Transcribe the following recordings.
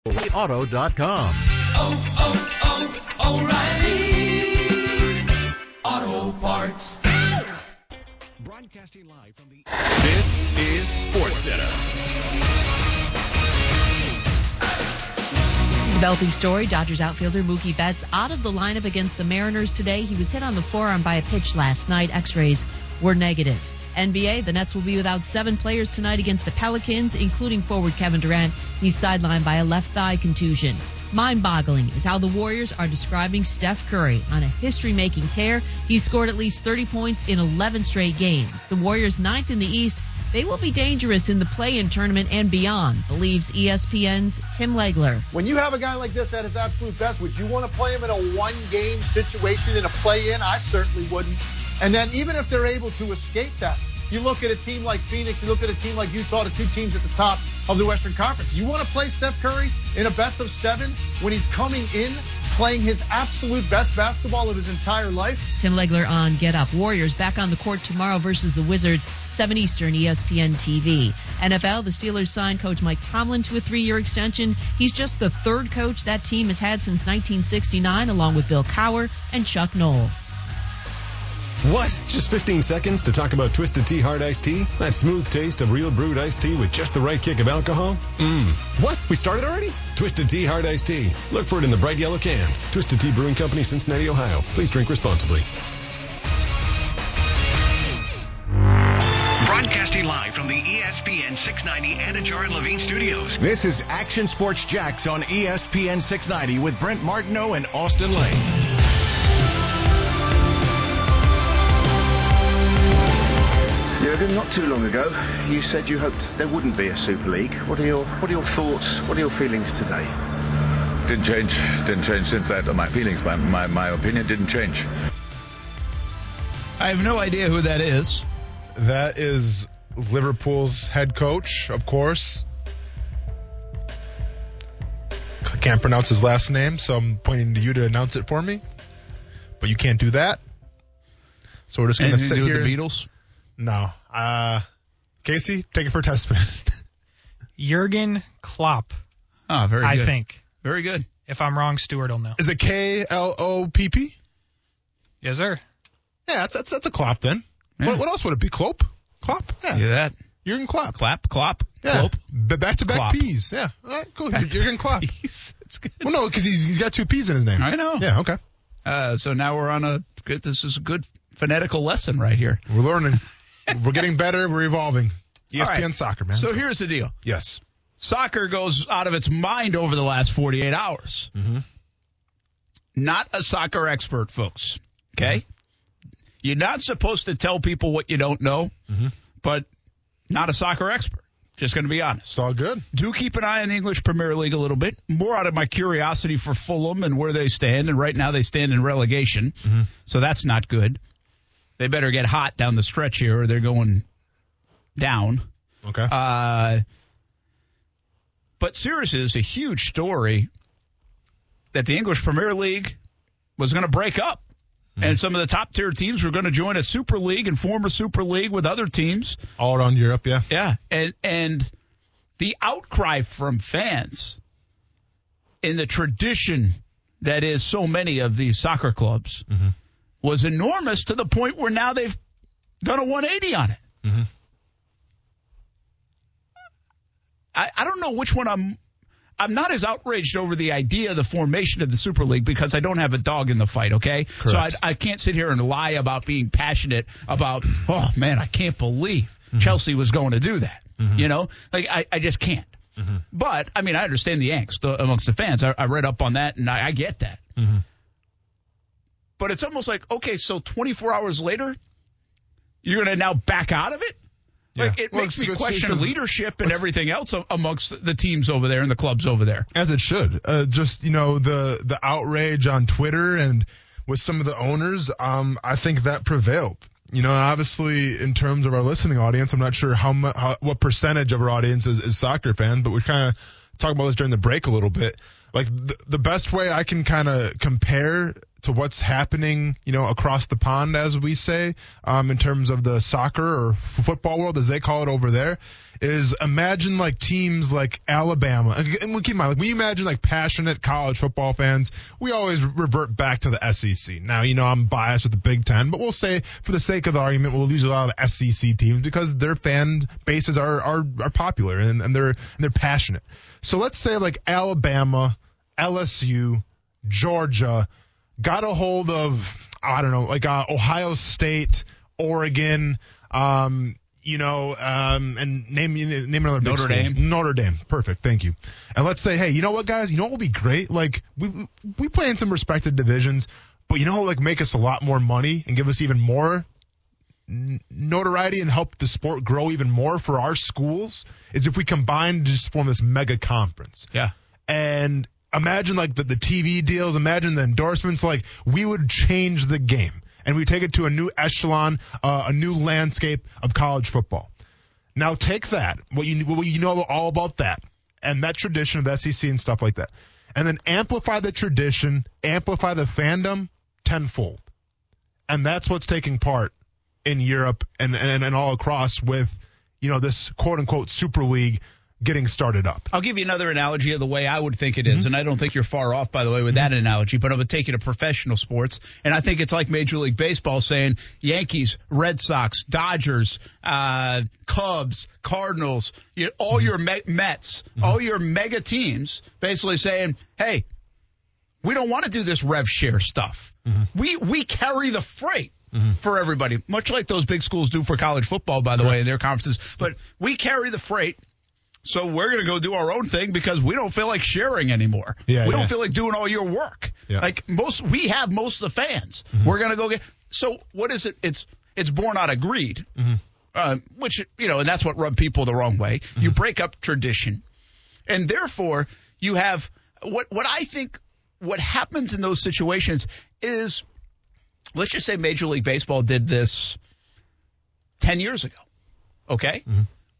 Auto.com. O'Reilly Auto Parts. Broadcasting live from the. This is SportsCenter. Developing story: Dodgers outfielder Mookie Betts out of the lineup against the Mariners today. He was hit on the forearm by a pitch last night. X-rays were negative. NBA, the Nets will be without 7 players tonight against the Pelicans, including forward Kevin Durant. He's sidelined by a left thigh contusion. Mind-boggling is how the Warriors are describing Steph Curry on a history-making tear. He's scored at least 30 points in 11 straight games. The Warriors, 9th in the East, they will be dangerous in the play-in tournament and beyond, believes ESPN's Tim Legler. When you have a guy like this at his absolute best, would you want to play him in a one-game situation in a play-in? I certainly wouldn't. And then even if they're able to escape that, you look at a team like Phoenix, you look at a team like Utah, the two teams at the top of the Western Conference. You want to play Steph Curry in a best-of-7 when he's coming in, playing his absolute best basketball of his entire life? Tim Legler on Get Up. Warriors back on the court tomorrow versus the Wizards, 7 Eastern, ESPN TV. NFL, the Steelers signed coach Mike Tomlin to a 3-year extension. He's just the 3rd coach that team has had since 1969, along with Bill Cowher and Chuck Knoll. What? Just 15 seconds to talk about Twisted Tea Hard Iced Tea? That smooth taste of real brewed iced tea with just the right kick of alcohol? What? We started already? Twisted Tea Hard Iced Tea. Look for it in the bright yellow cans. Twisted Tea Brewing Company, Cincinnati, Ohio. Please drink responsibly. Broadcasting live from the ESPN 690 Anajar and Levine Studios. This is Action Sports Jax on ESPN 690 with Brent Martineau and Austin Lane. Jurgen, not too long ago, you said you hoped there wouldn't be a Super League. What are your thoughts? What are your feelings today? Didn't change since that. My feelings, my opinion didn't change. I have no idea who that is. That is Liverpool's head coach, of course. I can't pronounce his last name, so I'm pointing to you to announce it for me. But you can't do that. So we're just going to sit here. With the Beatles? No. Casey, take it for a test spin. Jurgen Klopp. Oh, very good. I think. Very good. If I'm wrong, Stuart will know. Is it K-L-O-P-P? Yes, sir. Yeah, that's a Klopp then. Yeah. What else would it be? Klopp? Klopp? Yeah. Look at that. Jurgen Klopp. Klopp. Yeah. Klopp. Back-to-back P's. Yeah. All right, cool. Jurgen Klopp. That's good. Well, no, because he's got 2 P's in his name. I know. Yeah, okay. So now we're on a good – this is a good phonetical lesson right here. We're learning. We're getting better. We're evolving. ESPN right. Soccer, man. So here's the deal. Yes. Soccer goes out of its mind over the last 48 hours. Mm-hmm. Not a soccer expert, folks. Okay? Mm-hmm. You're not supposed to tell people what you don't know, mm-hmm. but not a soccer expert. Just going to be honest. It's all good. Do keep an eye on the English Premier League a little bit. More out of my curiosity for Fulham and where they stand. And right now they stand in relegation. Mm-hmm. So that's not good. They better get hot down the stretch here or they're going down. Okay. But seriously, it's a huge story that the English Premier League was going to break up. Mm. And some of the top-tier teams were going to join a Super League and form a Super League with other teams. All around Europe, yeah. Yeah. And the outcry from fans in the tradition that is so many of these soccer clubs mm-hmm. – was enormous to the point where now they've done a 180 on it. Mm-hmm. I don't know which one I'm not as outraged over the idea of the formation of the Super League because I don't have a dog in the fight, okay? Correct. So I can't sit here and lie about being passionate about, oh, man, I can't believe mm-hmm. Chelsea was going to do that. Mm-hmm. You know? Like, I just can't. Mm-hmm. But, I mean, I understand the angst amongst the fans. I read up on that, and I get that. Mm-hmm. But it's almost like, okay, so 24 hours later, you're going to now back out of it? Yeah. Like it makes me question leadership and everything else amongst the teams over there and the clubs over there. As it should. Just, you know, the outrage on Twitter and with some of the owners, I think that prevailed. You know, obviously, in terms of our listening audience, I'm not sure what percentage of our audience is soccer fans, but we're kind of talking about this during the break a little bit. Like, the best way I can kind of compare to what's happening, you know, across the pond, as we say, in terms of the soccer or football world, as they call it over there, is imagine like teams like Alabama, and keep in mind, like we imagine like passionate college football fans, we always revert back to the SEC. Now, you know, I'm biased with the Big Ten, but we'll say for the sake of the argument, we'll lose a lot of the SEC teams because their fan bases are popular and they're passionate. So let's say like Alabama, LSU, Georgia got a hold of, I don't know, like Ohio State, Oregon, and name another big school. Notre Dame. Perfect. Thank you. And let's say, hey, you know what, guys? You know what would be great? Like, we play in some respected divisions, but you know what, like, make us a lot more money and give us even more notoriety and help the sport grow even more for our schools is if we combine to just form this mega conference. Yeah. And imagine, like, the TV deals. Imagine the endorsements. Like, we would change the game. And we take it to a new echelon, a new landscape of college football. Now take that, what you know all about that, and that tradition of the SEC and stuff like that, and then amplify the tradition, amplify the fandom tenfold. And that's what's taking part in Europe and all across with, you know, this quote-unquote Super League getting started up. I'll give you another analogy of the way I would think it is, and I don't think you're far off, by the way, with that analogy, but I would take it to professional sports, and I think it's like Major League Baseball saying Yankees, Red Sox, Dodgers, Cubs, Cardinals, all your Mets, all your mega teams basically saying, hey, we don't want to do this rev share stuff. We carry the freight. For everybody, much like those big schools do for college football, by the way, in their conferences. But we carry the freight. So we're going to go do our own thing because we don't feel like sharing anymore. We don't feel like doing all your work. Like we have most of the fans. We're going to go get. So what is it? It's born out of greed, which, you know, and that's what rubbed people the wrong way. You break up tradition, and therefore you have what I think what happens in those situations is, let's just say Major League Baseball did this 10 years ago. Okay.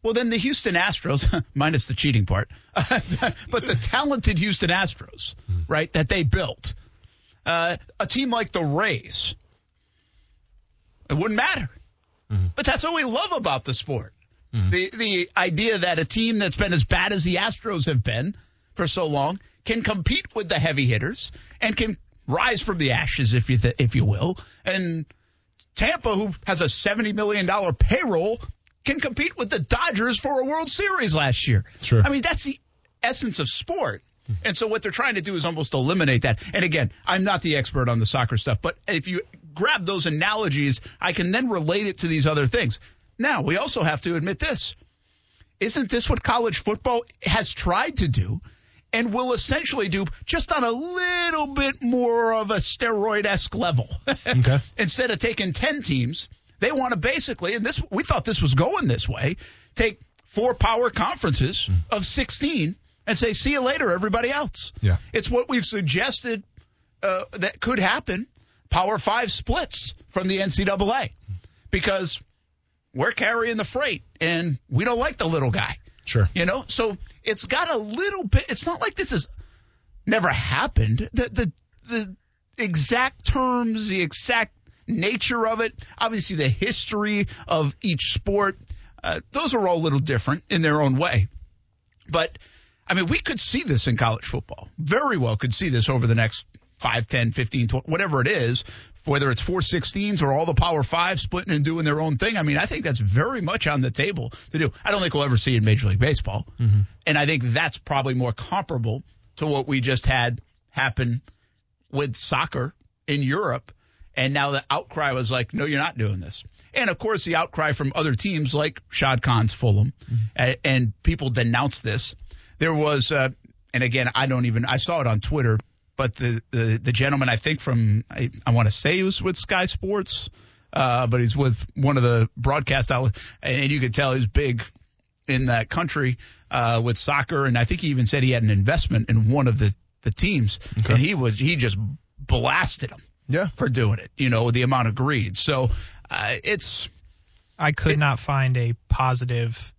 Well, then the Houston Astros, minus the cheating part, but the talented Houston Astros, right, that they built, a team like the Rays, it wouldn't matter. But that's what we love about the sport, the idea that a team that's been as bad as the Astros have been for so long can compete with the heavy hitters and can rise from the ashes, if you will. And Tampa, who has a $70 million payroll, can compete with the Dodgers for a World Series last year. Sure. I mean, that's the essence of sport. And so what they're trying to do is almost eliminate that. And again, I'm not the expert on the soccer stuff, but if you grab those analogies, I can then relate it to these other things. Now, we also have to admit this. Isn't this what college football has tried to do and will essentially do, just on a little bit more of a steroid-esque level? Okay. Instead of taking 10 teams, they want to basically, and this we thought this was going this way, take four power conferences of 16 and say, see you later, everybody else. Yeah. It's what we've suggested that could happen, Power 5 splits from the NCAA, because we're carrying the freight and we don't like the little guy. Sure. You know, so it's got a little bit, it's not like this has never happened. The exact terms, the exact nature of it, obviously the history of each sport, those are all a little different in their own way. But, I mean, we could see this in college football. Very well could see this over the next 5, 10, 15, 20, whatever it is, whether it's 4 16s or all the Power 5 splitting and doing their own thing. I mean, I think that's very much on the table to do. I don't think we'll ever see it in Major League Baseball. And I think that's probably more comparable to what we just had happen with soccer in Europe. And now the outcry was like, no, you're not doing this. And, of course, the outcry from other teams like Shad Khan's Fulham, and people denounced this. There was and, again, I saw it on Twitter, but the gentleman, I think from I want to say he was with Sky Sports, but he's with one of the broadcast outlets. And you could tell he's big in that country with soccer. And I think he even said he had an investment in one of the teams. Okay. And he just blasted him. Yeah, for doing it, you know, the amount of greed. So I could not find a positive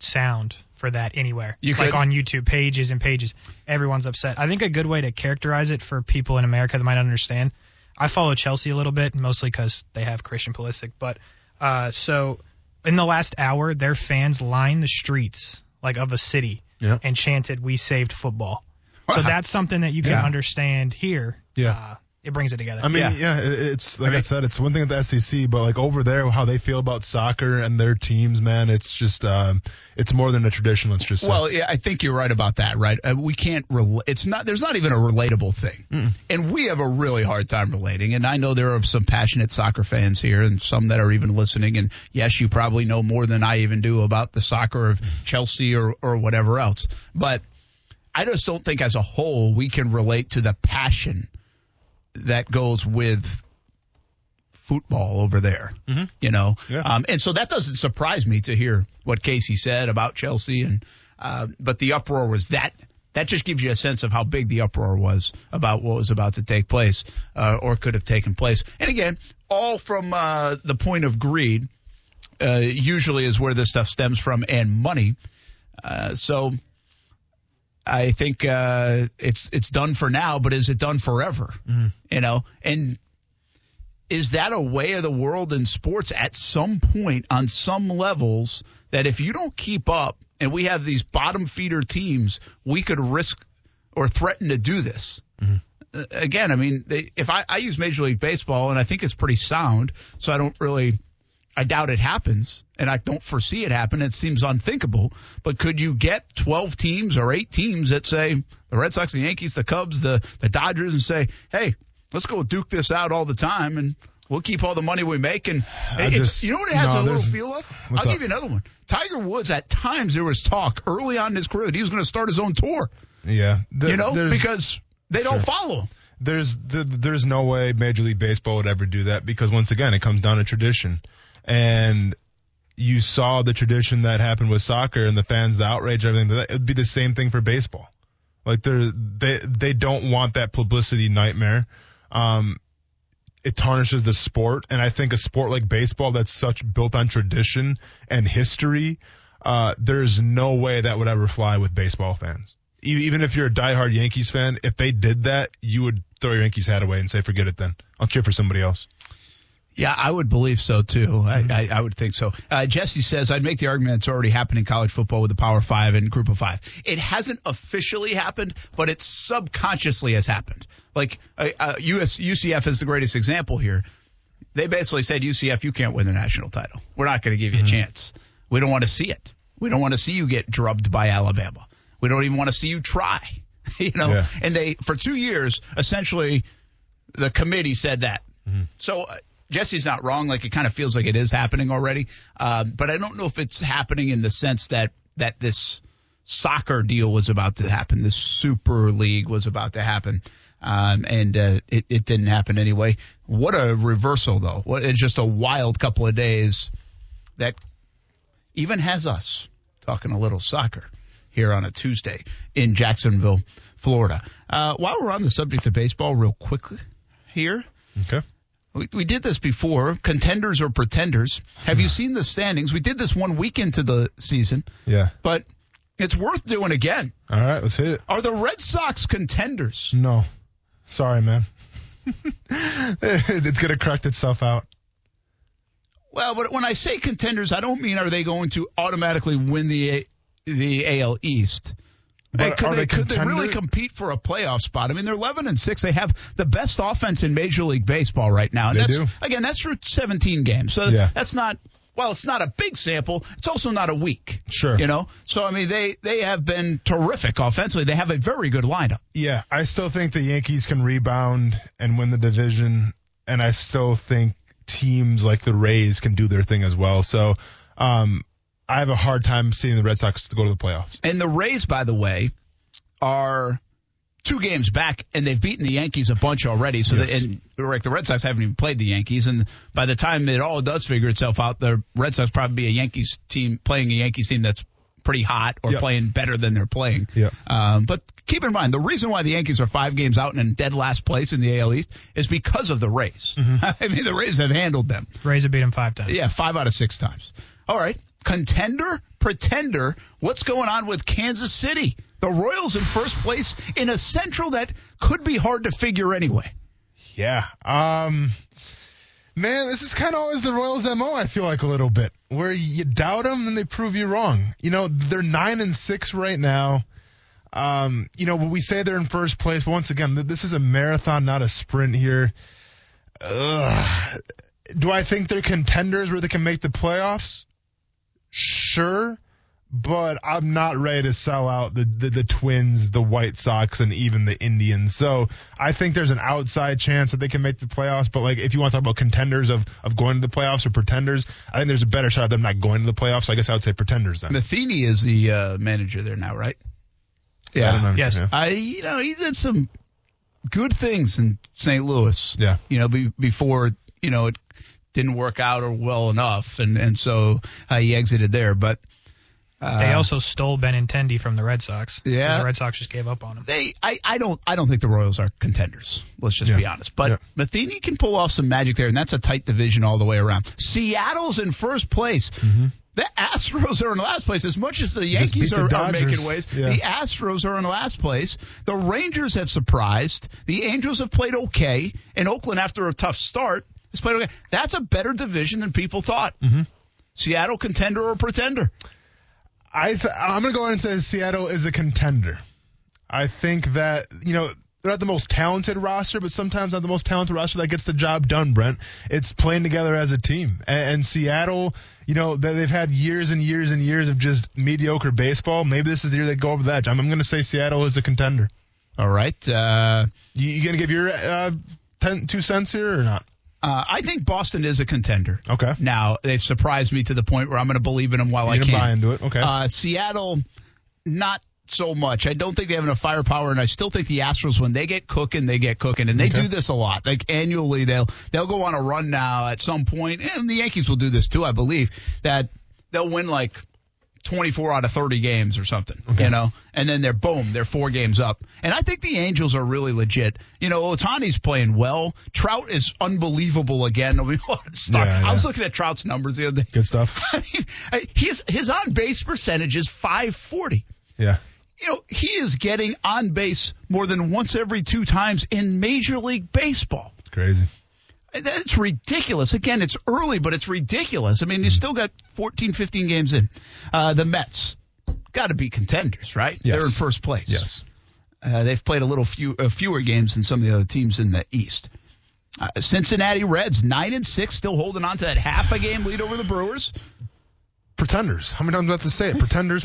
sound for that anywhere. On YouTube, pages and pages. Everyone's upset. I think a good way to characterize it for people in America that might understand, I follow Chelsea a little bit, mostly because they have Christian Pulisic. But so in the last hour, their fans lined the streets like of a city and chanted, "We saved football." So that's something that you can understand here. Yeah. It brings it together. I mean, it's like I said, it's one thing at the SEC, but like over there, how they feel about soccer and their teams, man, it's just it's more than a tradition. Let's just say. Well, yeah, I think you're right about that, right? We can't relate. It's not. There's not even a relatable thing, and we have a really hard time relating. And I know there are some passionate soccer fans here, and some that are even listening. And yes, you probably know more than I even do about the soccer of Chelsea or whatever else. But I just don't think, as a whole, we can relate to the passion that goes with football over there, you know? Yeah. And so that doesn't surprise me to hear what Casey said about Chelsea. And but the uproar was that. That just gives you a sense of how big the uproar was about what was about to take place or could have taken place. And, again, all from the point of greed usually is where this stuff stems from, and money. So I think it's done for now, but is it done forever? You know, and is that a way of the world in sports at some point on some levels that if you don't keep up and we have these bottom feeder teams, we could risk or threaten to do this? Again, I mean, I use Major League Baseball, and I think it's pretty sound, so I doubt it happens, and I don't foresee it happening. It seems unthinkable. But could you get 12 teams or 8 teams that say the Red Sox, the Yankees, the Cubs, the Dodgers, and say, hey, let's go duke this out all the time, and we'll keep all the money we make? And you know what it has a little feel of? I'll give you another one. Tiger Woods, at times there was talk early on in his career that he was going to start his own tour. Yeah. Because they don't follow him. There's no way Major League Baseball would ever do that because, once again, it comes down to tradition. And you saw the tradition that happened with soccer and the fans, the outrage, everything. It would be the same thing for baseball. Like they don't want that publicity nightmare. It tarnishes the sport, and I think a sport like baseball that's such built on tradition and history, there's no way that would ever fly with baseball fans. Even if you're a diehard Yankees fan, if they did that, you would throw your Yankees hat away and say, "Forget it, then I'll cheer for somebody else." Yeah, I would believe so, too. I would think so. Jesse says, I'd make the argument it's already happened in college football with the Power 5 and Group of 5. It hasn't officially happened, but it subconsciously has happened. Like UCF is the greatest example here. They basically said, UCF, you can't win the national title. We're not going to give you a chance. We don't want to see it. We don't want to see you get drubbed by Alabama. We don't even want to see you try. You know, and they, for 2 years, essentially, the committee said that. So Jesse's not wrong. Like, it kind of feels like it is happening already. But I don't know if it's happening in the sense that this soccer deal was about to happen. This Super League was about to happen. It didn't happen anyway. What a reversal, though. It's just a wild couple of days that even has us talking a little soccer here on a Tuesday in Jacksonville, Florida. While we're on the subject of baseball real quickly here. Okay. We did this before, contenders or pretenders. Have you seen the standings? We did this one week into the season. Yeah. But it's worth doing again. All right, let's hit it. Are the Red Sox contenders? No. Sorry, man. It's going to correct itself out. Well, but when I say contenders, I don't mean are they going to automatically win the AL East. But could they really compete for a playoff spot? I mean, they're 11-6. They have the best offense in Major League Baseball right now. And again, that's through 17 games. So that's not – well, it's not a big sample. It's also not a week. Sure. You know? So, I mean, they have been terrific offensively. They have a very good lineup. Yeah. I still think the Yankees can rebound and win the division. And I still think teams like the Rays can do their thing as well. So, I have a hard time seeing the Red Sox to go to the playoffs. And the Rays, by the way, are 2 games back, and they've beaten the Yankees a bunch already. So the Red Sox haven't even played the Yankees. And by the time it all does figure itself out, the Red Sox probably be a Yankees team playing a Yankees team that's pretty hot or playing better than they're playing. Yep. But keep in mind, the reason why the Yankees are 5 games out and in dead last place in the AL East is because of the Rays. I mean, the Rays have handled them. Rays have beat them 5 times. Yeah, 5 out of 6 times. All right. Contender, pretender, what's going on with Kansas City? The Royals in first place in a central that could be hard to figure anyway. Yeah. Man, this is kind of always the Royals' MO, I feel like, a little bit, where you doubt them and they prove you wrong. You know, they're 9-6 right now. You know, we say they're in first place. But once again, this is a marathon, not a sprint here. Ugh. Do I think they're contenders where they can make the playoffs? Sure, but I'm not ready to sell out the Twins, the White Sox, and even the Indians. So I think there's an outside chance that they can make the playoffs. But, like, if you want to talk about contenders of going to the playoffs or pretenders, I think there's a better shot of them not going to the playoffs. So I guess I would say pretenders then. Matheny is the manager there now, right? Yeah. I don't know. Yes. Yeah. You know, he did some good things in St. Louis. Yeah. You know, before, you know, it didn't work out or well enough, and so he exited there. But they also stole Benintendi from the Red Sox. Yeah. Because the Red Sox just gave up on him. I don't think the Royals are contenders. Let's just be honest. But Matheny can pull off some magic there, and that's a tight division all the way around. Seattle's in first place. Mm-hmm. The Astros are in last place. As much as the Yankees are making waves, the Astros are in last place. The Rangers have surprised. The Angels have played okay. And Oakland, after a tough start, has played okay. That's a better division than people thought. Mm-hmm. Seattle, contender or pretender? I'm going to go ahead and say Seattle is a contender. I think that, you know, they're not the most talented roster, but sometimes not the most talented roster that gets the job done, Brent. It's playing together as a team. And Seattle, you know, they've had years and years and years of just mediocre baseball. Maybe this is the year they go over the edge. I'm going to say Seattle is a contender. All right. You going to give your 2 cents here or not? I think Boston is a contender. Okay. Now, they've surprised me to the point where I'm going to believe in them while I can. Buy into it. Okay. Seattle, not so much. I don't think they have enough firepower, and I still think the Astros, when they get cooking, they get cooking, and they do this a lot. Like, annually, they'll go on a run now at some point, and the Yankees will do this too, I believe, that they'll win like 24 out of 30 games or something, you know, and then they're 4 games up. And I think the Angels are really legit. You know, Ohtani's playing well. Trout is unbelievable again. I mean, I was looking at Trout's numbers the other day. Good stuff. I mean, his on-base percentage is .540. Yeah. You know, he is getting on base more than once every 2 times in Major League Baseball. It's crazy. That's ridiculous. Again, it's early, but it's ridiculous. I mean, you still got 14, 15 games in. The Mets got to be contenders, right? Yes. They're in first place. Yes. They've played fewer games than some of the other teams in the East. Cincinnati Reds, 9-6, still holding on to that half a game lead over the Brewers. Pretenders. How many times do I have to say it? Pretenders.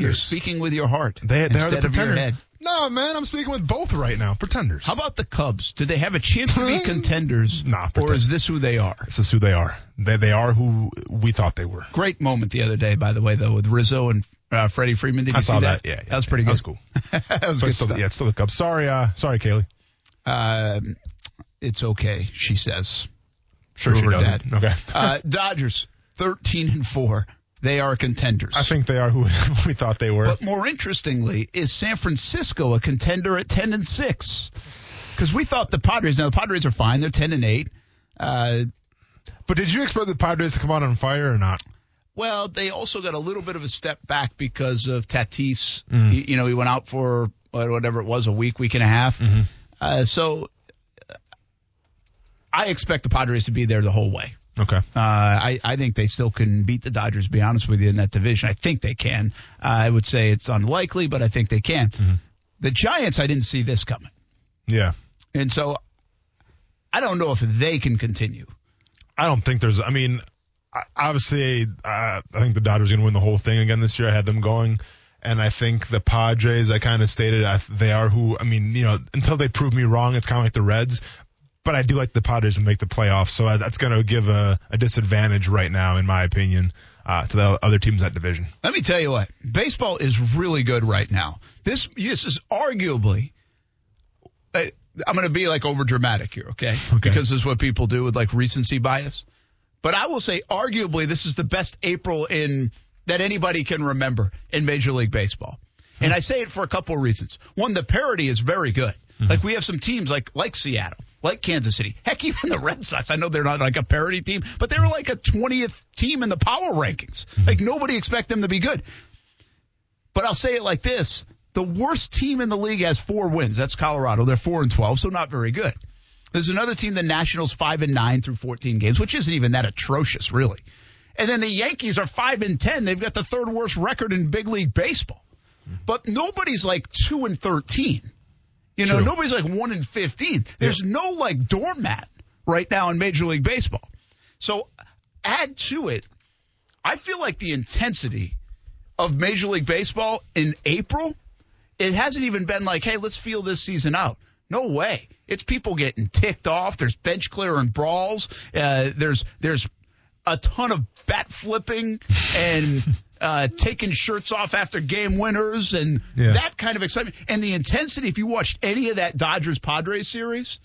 You're speaking with your heart instead of your head. No, man, I'm speaking with both right now. Pretenders. How about the Cubs? Do they have a chance to be contenders, or is this who they are? This is who they are. They are who we thought they were. Great moment the other day, by the way, though, with Rizzo and Freddie Freeman. Did you see that? Yeah, that was pretty good. That was cool. That was good stuff. Yeah, it's still the Cubs. Sorry, Kaylee. It's okay, she says. Sure, she doesn't. Okay. Dodgers. 13-4. They are contenders. I think they are who we thought they were. But more interestingly, is San Francisco a contender at 10-6? Because we thought the Padres. Now the Padres are fine. They're 10-8. But did you expect the Padres to come out on fire or not? Well, they also got a little bit of a step back because of Tatis. Mm-hmm. You know, he went out for whatever it was, a week and a half. Mm-hmm. So I expect the Padres to be there the whole way. Okay. I think they still can beat the Dodgers, to be honest with you, in that division. I think they can. I would say it's unlikely, but I think they can. Mm-hmm. The Giants, I didn't see this coming. Yeah. And so I don't know if they can continue. I don't think there's – I mean, obviously, I think the Dodgers are going to win the whole thing again this year. I had them going. And I think the Padres, I kind of stated they are who – I mean, you know, until they prove me wrong, it's kind of like the Reds. But I do like the Padres to make the playoffs, so that's going to give a disadvantage right now, in my opinion, to the other teams in that division. Let me tell you what. Baseball is really good right now. This is arguably – I'm going to be, like, overdramatic here, okay? Because this is what people do with, like, recency bias. But I will say arguably this is the best April that anybody can remember in Major League Baseball. Hmm. And I say it for a couple of reasons. One, the parity is very good. Mm-hmm. Like, we have some teams like Seattle, like Kansas City. Heck, even the Red Sox. I know they're not like a parity team, but they were like a 20th team in the power rankings. Mm-hmm. Like, nobody expect them to be good. But I'll say it like this. The worst team in the league has 4 wins. That's Colorado. They're 4-12, so not very good. There's another team, the Nationals, 5-9 through 14 games, which isn't even that atrocious, really. And then the Yankees are 5-10. They've got the third worst record in big league baseball. But nobody's like 2-13. You know, nobody's like 1-15. There's no like doormat right now in Major League Baseball. So add to it, I feel like the intensity of Major League Baseball in April, it hasn't even been like, hey, let's feel this season out. No way. It's people getting ticked off. There's bench clearing brawls. There's a ton of bat flipping and taking shirts off after game winners and that kind of excitement. And the intensity, if you watched any of that Dodgers-Padres series,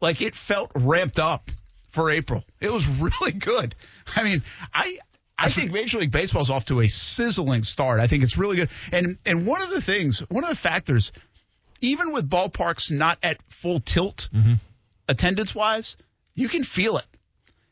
like it felt ramped up for April. It was really good. I mean, I think Major League Baseball is off to a sizzling start. I think it's really good. And one of the things, one of the factors, even with ballparks not at full tilt attendance-wise, you can feel it.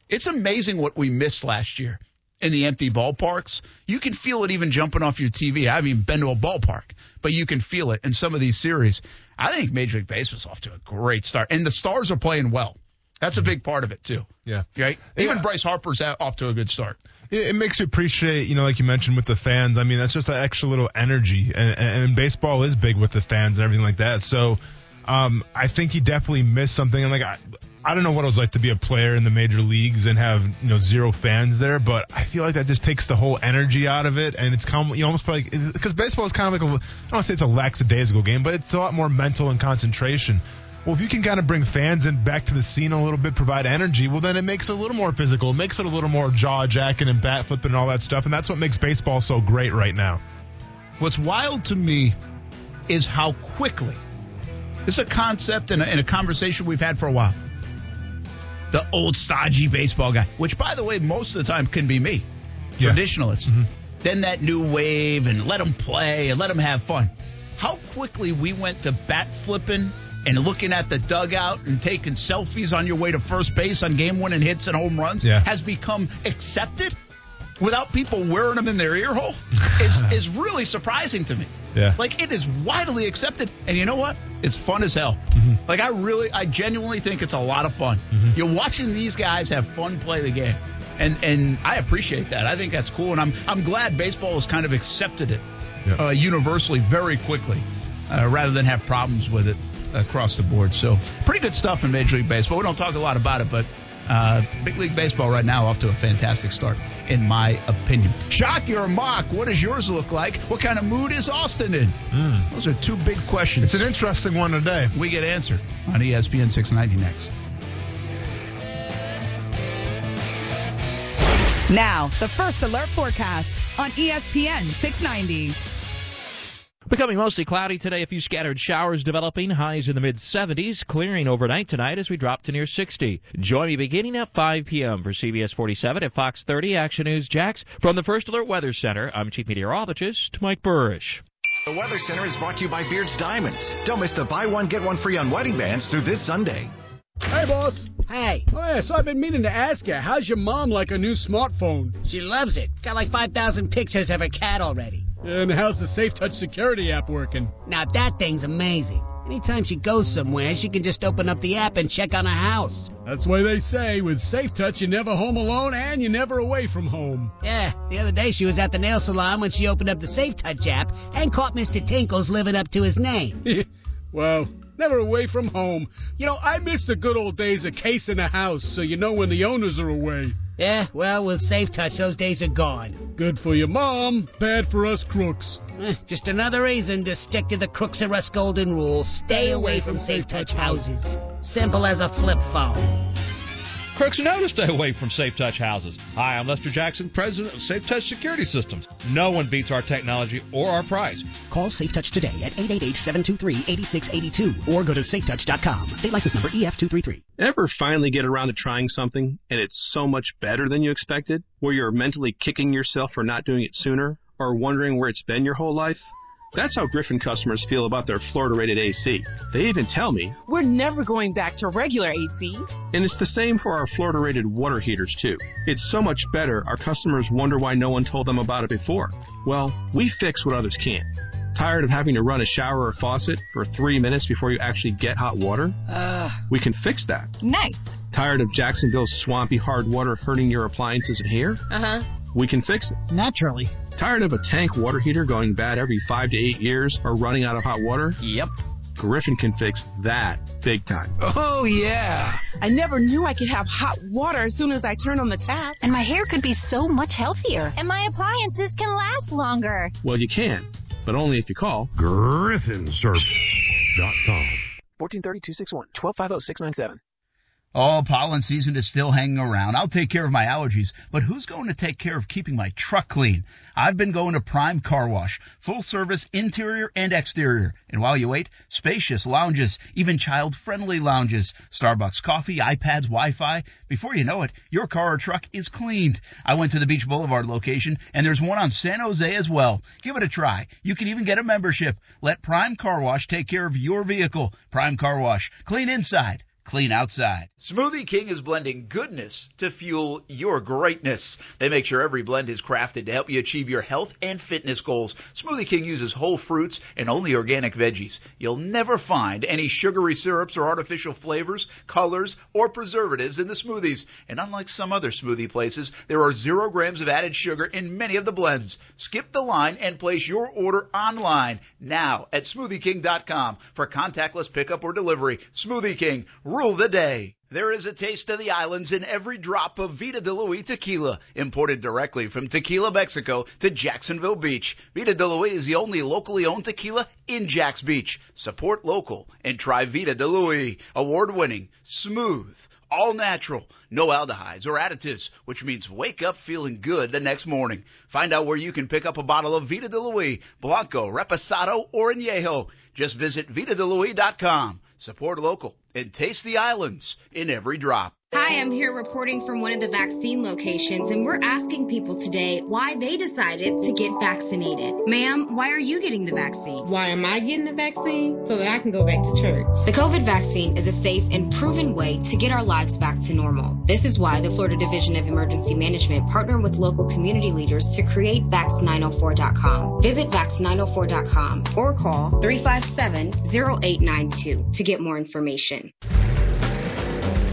It's amazing what we missed last year in the empty ballparks. You can feel it even jumping off your TV. I haven't even been to a ballpark, but you can feel it in some of these series. I think Major League Baseball's off to a great start, and the Stars are playing well. That's a big part of it, too. Yeah. Right? Even Bryce Harper's off to a good start. It makes you appreciate, you know, like you mentioned with the fans. I mean, that's just that extra little energy. And baseball is big with the fans and everything like that. So I think he definitely missed something. And, like, I don't know what it was like to be a player in the major leagues and have, you know, zero fans there, but I feel like that just takes the whole energy out of it. And it's kind of, you almost feel like, because baseball is kind of like, I don't want to say it's a lackadaisical game, but it's a lot more mental and concentration. Well, if you can kind of bring fans in back to the scene a little bit, provide energy, well, then it makes it a little more physical. It makes it a little more jaw-jacking and bat-flipping and all that stuff, and that's what makes baseball so great right now. What's wild to me is how quickly – this is a concept and a conversation we've had for a while. The old stodgy baseball guy, which, by the way, most of the time can be me, traditionalist. Mm-hmm. Then that new wave and let them play and let them have fun. How quickly we went to bat-flipping – and looking at the dugout and taking selfies on your way to first base on game-winning hits and home runs has become accepted without people wearing them in their ear hole is really surprising to me. Yeah. Like, it is widely accepted. And you know what? It's fun as hell. Mm-hmm. Like, I genuinely think it's a lot of fun. Mm-hmm. You're watching these guys have fun play the game. And I appreciate that. I think that's cool. And I'm glad baseball has kind of accepted it universally very quickly rather than have problems with it across the board. So pretty good stuff in Major League Baseball. We don't talk a lot about it, but Big League Baseball right now off to a fantastic start, in my opinion. Shock your mock. What does yours look like? What kind of mood is Austin in? Those are two big questions. It's an interesting one today. We get answered on ESPN 690 next. Now, the First Alert forecast on ESPN 690. Becoming mostly cloudy today, a few scattered showers developing, highs in the mid-70s, clearing overnight tonight as we drop to near 60. Join me beginning at 5 p.m. for CBS 47 at Fox 30 Action News Jax. From the First Alert Weather Center, I'm Chief Meteorologist Mike Burrish. The Weather Center is brought to you by Beard's Diamonds. Don't miss the buy one, get one free on wedding bands through this Sunday. Hey, boss. Hey. Oh, yeah, so I've been meaning to ask you, how's your mom like a new smartphone? She loves it. Got like 5,000 pictures of her cat already. And how's the SafeTouch security app working? Now, that thing's amazing. Anytime she goes somewhere, she can just open up the app and check on her house. That's why they say with SafeTouch, you're never home alone and you're never away from home. Yeah, the other day she was at the nail salon when she opened up the SafeTouch app and caught Mr. Tinkles living up to his name. Well, never away from home. You know, I miss the good old days of case in the house, so you know when the owners are away. Yeah, well, with SafeTouch, those days are gone. Good for your mom, bad for us crooks. Just another reason to stick to the Crooks or Us golden rule. Stay away from SafeTouch houses. Simple as a flip phone. Crooks know to stay away from SafeTouch houses. Hi, I'm Lester Jackson, president of SafeTouch Security Systems. No one beats our technology or our price. Call SafeTouch today at 888-723-8682 or go to safetouch.com. State license number EF233. Ever finally get around to trying something and it's so much better than you expected, where you're mentally kicking yourself for not doing it sooner or wondering where it's been your whole life? That's how Griffin customers feel about their Florida-rated AC. They even tell me, "We're never going back to regular AC." And it's the same for our Florida-rated water heaters, too. It's so much better, our customers wonder why no one told them about it before. Well, we fix what others can't. Tired of having to run a shower or faucet for 3 minutes before you actually get hot water? We can fix that. Nice. Tired of Jacksonville's swampy hard water hurting your appliances and hair? We can fix it. Naturally. Tired of a tank water heater going bad every 5 to 8 years or running out of hot water? Yep. Griffin can fix that big time. Oh, yeah. I never knew I could have hot water as soon as I turn on the tap. And my hair could be so much healthier. And my appliances can last longer. Well, you can, but only if you call griffinservice.com. 1430-261-1250-697. Oh, pollen season is still hanging around. I'll take care of my allergies, but who's going to take care of keeping my truck clean? I've been going to Prime Car Wash, full service, interior and exterior. And while you wait, spacious lounges, even child-friendly lounges, Starbucks coffee, iPads, Wi-Fi. Before you know it, your car or truck is cleaned. I went to the Beach Boulevard location, and there's one on San Jose as well. Give it a try. You can even get a membership. Let Prime Car Wash take care of your vehicle. Prime Car Wash, clean inside, clean outside. Smoothie King is blending goodness to fuel your greatness. They make sure every blend is crafted to help you achieve your health and fitness goals. Smoothie King uses whole fruits and only organic veggies. You'll never find any sugary syrups or artificial flavors, colors, or preservatives in the smoothies. And unlike some other smoothie places, there are 0 grams of added sugar in many of the blends. Skip the line and place your order online now at smoothieking.com for contactless pickup or delivery. Smoothie King. Rule the day. There is a taste of the islands in every drop of Vita de Luis tequila, imported directly from Tequila, Mexico to Jacksonville Beach. Vita de Luis is the only locally owned tequila in Jacks Beach. Support local and try Vita de Luis. Award-winning, smooth, all natural, no aldehydes or additives, which means wake up feeling good the next morning. Find out where you can pick up a bottle of Vita de Luis, Blanco, Reposado, or Añejo. Just visit VitaDeLuis.com. Support local and taste the islands in every drop. Hi, I'm here reporting from one of the vaccine locations, and we're asking people today why they decided to get vaccinated. Ma'am, why are you getting the vaccine? Why am I getting the vaccine? So that I can go back to church. The COVID vaccine is a safe and proven way to get our lives back to normal. This is why the Florida Division of Emergency Management partnered with local community leaders to create Vax904.com. Visit Vax904.com or call 357-0892 to get more information.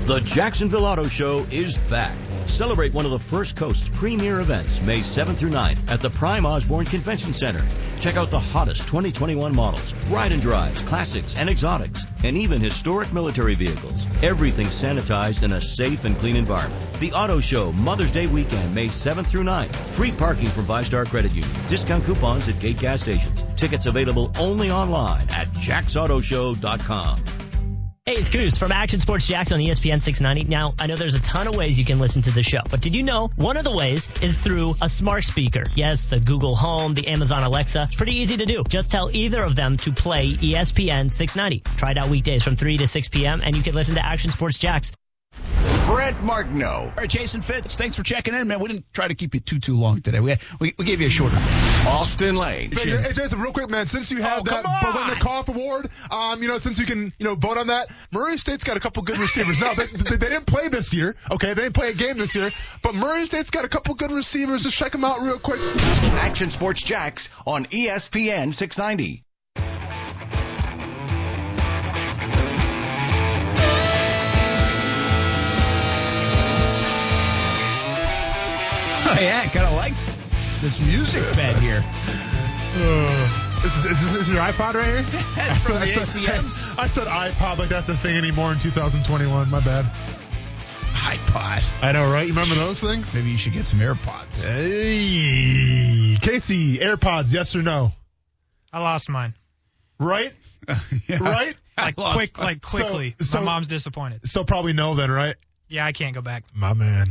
The Jacksonville Auto Show is back. Celebrate one of the First Coast's premier events May 7th through 9th at the Prime Osborne Convention Center. Check out the hottest 2021 models, ride and drives, classics and exotics, and even historic military vehicles. Everything sanitized in a safe and clean environment. The Auto Show, Mother's Day weekend, May 7th through 9th. Free parking from Vistar Credit Union. Discount coupons at gate gas stations. Tickets available only online at jacksautoshow.com. Hey, it's Goose from Action Sports Jax on ESPN 690. Now, I know there's a ton of ways you can listen to the show, but did you know one of the ways is through a smart speaker? Yes, the Google Home, the Amazon Alexa. It's pretty easy to do. Just tell either of them to play ESPN 690. Try it out weekdays from 3 to 6 p.m., and you can listen to Action Sports Jax. Brent Martineau. All right, Jason Fitz, thanks for checking in, man. We didn't try to keep you too long today. We gave you a shorter. Austin Lane. Hey, Jason, real quick, man. Since you have that Belinda Kauff award, since you can, vote on that, Murray State's got a couple good receivers. No, they didn't play this year. Okay, they didn't play a game this year. But Murray State's got a couple good receivers. Just check them out real quick. Action Sports Jax on ESPN 690. Oh, yeah, kind of like this music bed here. Is this your iPod right here? That's from the ACMs. I said iPod like that's a thing anymore in 2021. My bad. iPod. I know, right? You remember those things? Maybe you should get some AirPods. Hey, Casey, AirPods, yes or no? I lost mine. Right? Yeah. Right? Quickly. My mom's disappointed. So probably no then, right? Yeah, I can't go back. My man.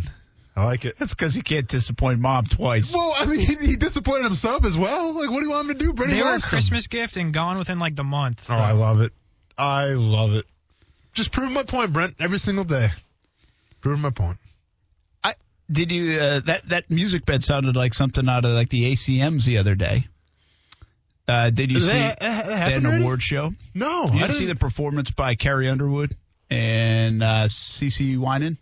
I like it. That's because he can't disappoint mom twice. Well, I mean, he disappointed himself as well. Like, what do you want him to do? Brady, they were a Christmas gift and gone within, the month. So. Oh, I love it. I love it. Just prove my point, Brent, every single day. Prove my point. That music bed sounded like something out of, the ACMs the other day. Did you see an award show? No. Did you see the performance by Carrie Underwood and CeCe Winans?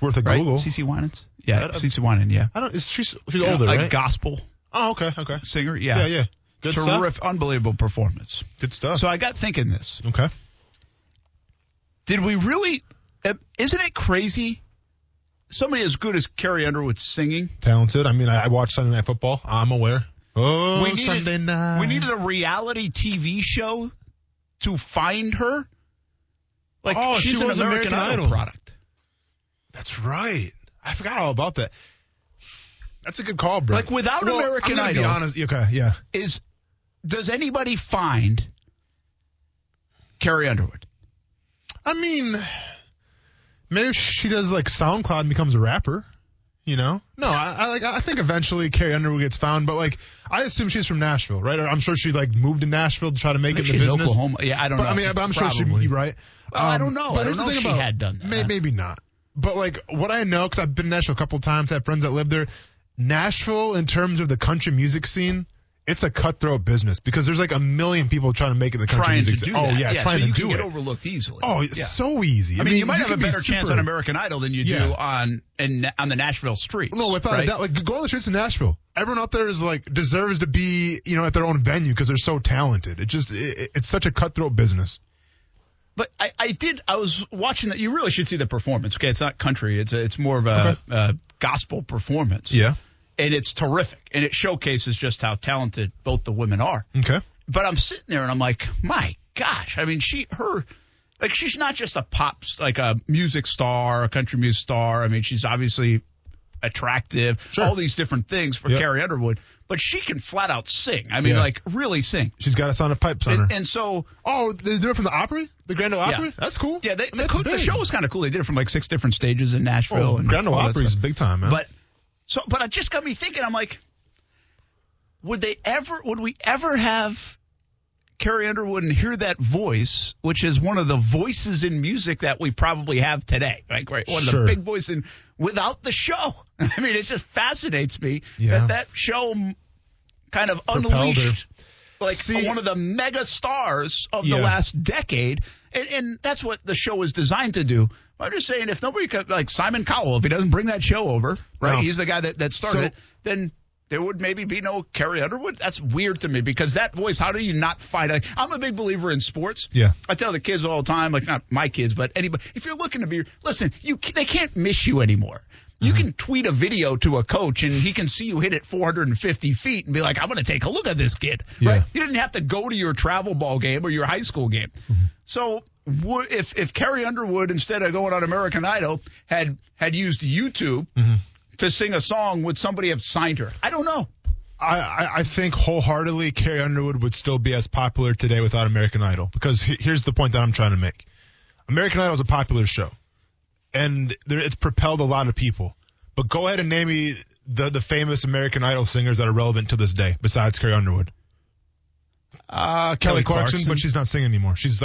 Worth a Google. CeCe Winans? Yeah, CeCe Winans, yeah. She's older, right? Gospel. Oh, okay. Singer, yeah. Good Terrific, stuff. Unbelievable performance. Good stuff. So I got thinking this. Okay. Did we really – isn't it crazy? Somebody as good as Carrie Underwood singing. Talented. I mean, I watch Sunday Night Football. I'm aware. Oh, Sunday night. We needed a reality TV show to find her. Like, oh, she was an American Idol product. That's right. I forgot all about that. That's a good call, bro. Like, without American Idol, I'm gonna be honest. Okay, yeah. Does anybody find Carrie Underwood? I mean, maybe she does like SoundCloud and becomes a rapper. You know? No, I think eventually Carrie Underwood gets found, but like I assume she's from Nashville, right? I'm sure she like moved to Nashville to try to make it in the business. She's Oklahoma. Yeah, I don't know. I mean, I'm probably. Sure she right. Well, I don't know. But here's the thing about she had done that. Maybe not. But like what I know, because I've been to Nashville a couple of times, I have friends that live there. Nashville, in terms of the country music scene, it's a cutthroat business because there's like a million people trying to make it in the country music scene. Oh, yeah, trying to do it. So you can get overlooked easily. Oh, it's so easy. I mean, you might have a better chance on American Idol than you do on the Nashville streets. No, without a doubt. Like, go on the streets of Nashville. Everyone out there is like deserves to be, you know, at their own venue because they're so talented. It's such a cutthroat business. But I was watching that. You really should see the performance. Okay, it's not country. It's more of a gospel performance. Yeah. And it's terrific, and it showcases just how talented both the women are. Okay. But I'm sitting there, and I'm like, my gosh. I mean, she's not just a pop, like a music star, a country music star. I mean, she's obviously attractive, sure, all these different things for Carrie Underwood. But she can flat out sing. I mean, like, really sing. She's got a sound of pipes on her. And so – oh, they do it from the Opry? The Grand Ole Opry? Yeah. That's cool. Yeah, the show was kind of cool. They did it from, like, 6 different stages in Nashville. Oh, Grand Ole Opry is big time, man. But it just got me thinking. I'm like, would we ever have Carrie Underwood and hear that voice, which is one of the voices in music that we probably have today, right? Right. One of the big voices without the show. I mean, it just fascinates me that show kind of unleashed like one of the mega stars of the last decade. And that's what the show is designed to do. I'm just saying, if nobody could, like Simon Cowell, if he doesn't bring that show over, right? No. He's the guy that started it. Then there would maybe be no Carrie Underwood. That's weird to me because that voice. How do you not find? Like, I'm a big believer in sports. Yeah, I tell the kids all the time, like not my kids, but anybody. If you're looking to be, listen, they can't miss you anymore. You can tweet a video to a coach, and he can see you hit it 450 feet and be like, I'm going to take a look at this kid. Yeah. Right? You didn't have to go to your travel ball game or your high school game. Mm-hmm. So if Carrie Underwood, instead of going on American Idol, had used YouTube to sing a song, would somebody have signed her? I don't know. I think wholeheartedly Carrie Underwood would still be as popular today without American Idol because here's the point that I'm trying to make. American Idol is a popular show. And it's propelled a lot of people. But go ahead and name me the famous American Idol singers that are relevant to this day besides Carrie Underwood. Kelly Clarkson, but she's not singing anymore. She's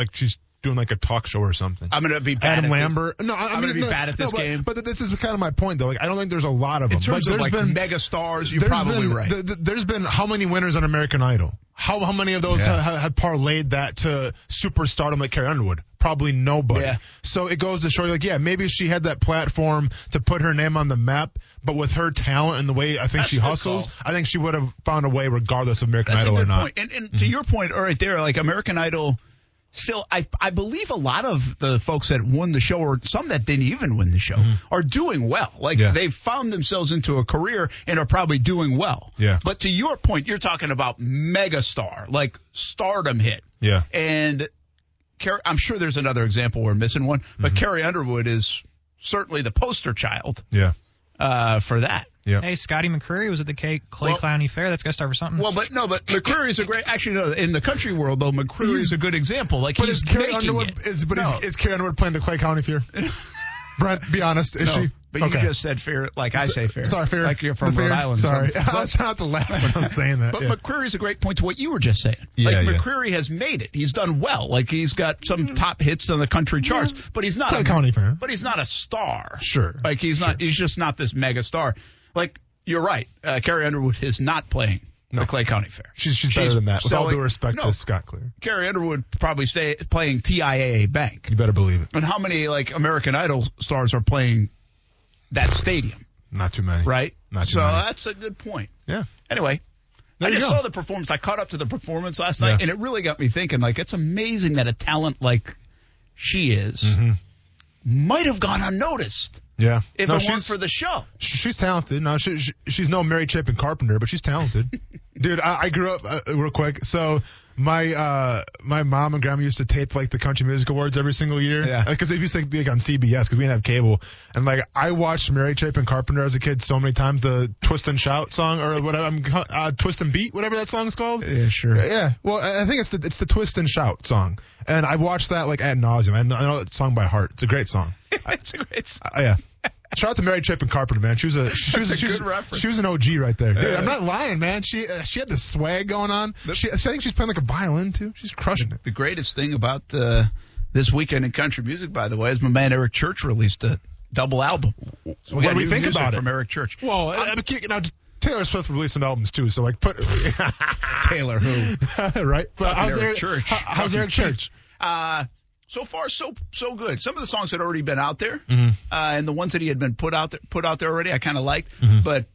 doing like a talk show or something. I'm gonna be bad. Adam Lambert. No, I'm gonna be bad at this game. But this is kind of my point though. Like I don't think there's a lot of them. In terms of like mega stars, you're probably right. There's been how many winners on American Idol? How many of those have parlayed that to superstardom like Carrie Underwood? Probably nobody. Yeah. So it goes to show you, like, maybe she had that platform to put her name on the map, but with her talent and the way I think she hustles, I think she would have found a way regardless of American Idol or not. That's a good point. And to your point right there, like American Idol, still I believe a lot of the folks that won the show or some that didn't even win the show are doing well. Like they've found themselves into a career and are probably doing well. Yeah. But to your point, you're talking about megastar, like stardom hit. Yeah. And I'm sure there's another example we're missing one, but Carrie Underwood is certainly the poster child for that. Yep. Hey, Scotty McCreery was at the Clay Clowney Fair. That's got to start for something. Well, but no, but McCreery's a great – actually, no, in the country world, though, McCreery's a good example. Like, but he's is Carrie Underwood playing the Clay Clowney Fair? Brent, be honest. Is she? But you just said fair like I say fair. Sorry, fair. Like you're from Rhode Island. Sorry. I was trying not to laugh when I was saying that. But McCreary's a great point to what you were just saying. Yeah, like McCreery has made it. He's done well. Like he's got some top hits on the country charts, but he's not a star. Sure. Like he's not he's just not this mega star. Like you're right. Carrie Underwood is not playing the Clay County Fair. She's better than that. With all due respect to Scott Clear. Carrie Underwood probably playing TIAA Bank. You better believe it. But how many like American Idol stars are playing that stadium? Not too many. Right? Not too many. So that's a good point. Yeah. Anyway, I just saw the performance. I caught up to the performance last night, and it really got me thinking, like, it's amazing that a talent like she is might have gone unnoticed. Yeah. If it weren't for the show. She's talented. No, she's no Mary Chapin Carpenter, but she's talented. Dude, I grew up real quick. So my mom and grandma used to tape, like, the Country Music Awards every single year. Yeah. Because they used to be, like, on CBS because we didn't have cable. And, like, I watched Mary Chapin Carpenter as a kid so many times, the Twist and Shout song or whatever, Twist and Beat, whatever that song's called. Yeah, sure. Yeah. Well, I think it's the Twist and Shout song. And I watched that, like, ad nauseum. I know that song by heart. It's a great song. It's a great song. Yeah. Shout out to Mary Chapin Carpenter, man. She was an OG right there. Dude, I'm not lying, man. She had the swag going on. I think she's playing like a violin, too. She's crushing it. The greatest thing about this weekend in country music, by the way, is my man Eric Church released a double album. So what do we think about it? From Eric Church. Well, Taylor Swift released some albums, too. So, like, put Taylor who? Right? But how's Eric Church? So far, so good. Some of the songs had already been out there, and the ones that he had been put out there already, I kind of liked. Mm-hmm. But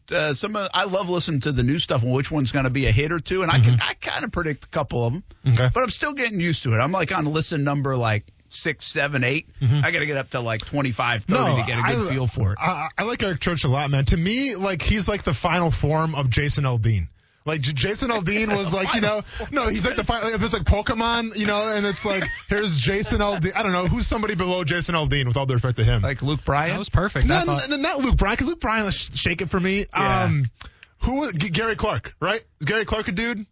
I love listening to the new stuff and which one's going to be a hit or two, and I kind of predict a couple of them. Okay. But I'm still getting used to it. I'm like on listen number like 6, 7, 8. I got to get up to like 25, 30 to get a good feel for it. I like Eric Church a lot, man. To me, like he's like the final form of Jason Aldean. Like, Jason Aldean was like, you know, no, he's like the final, like, if it's like Pokemon, you know, and it's like, here's Jason Aldean. I don't know, who's somebody below Jason Aldean with all due respect to him? Like Luke Bryan? That was perfect. Not Luke Bryan, because Luke Bryan was shaking for me. Yeah. Gary Clark, right? Is Gary Clark a dude?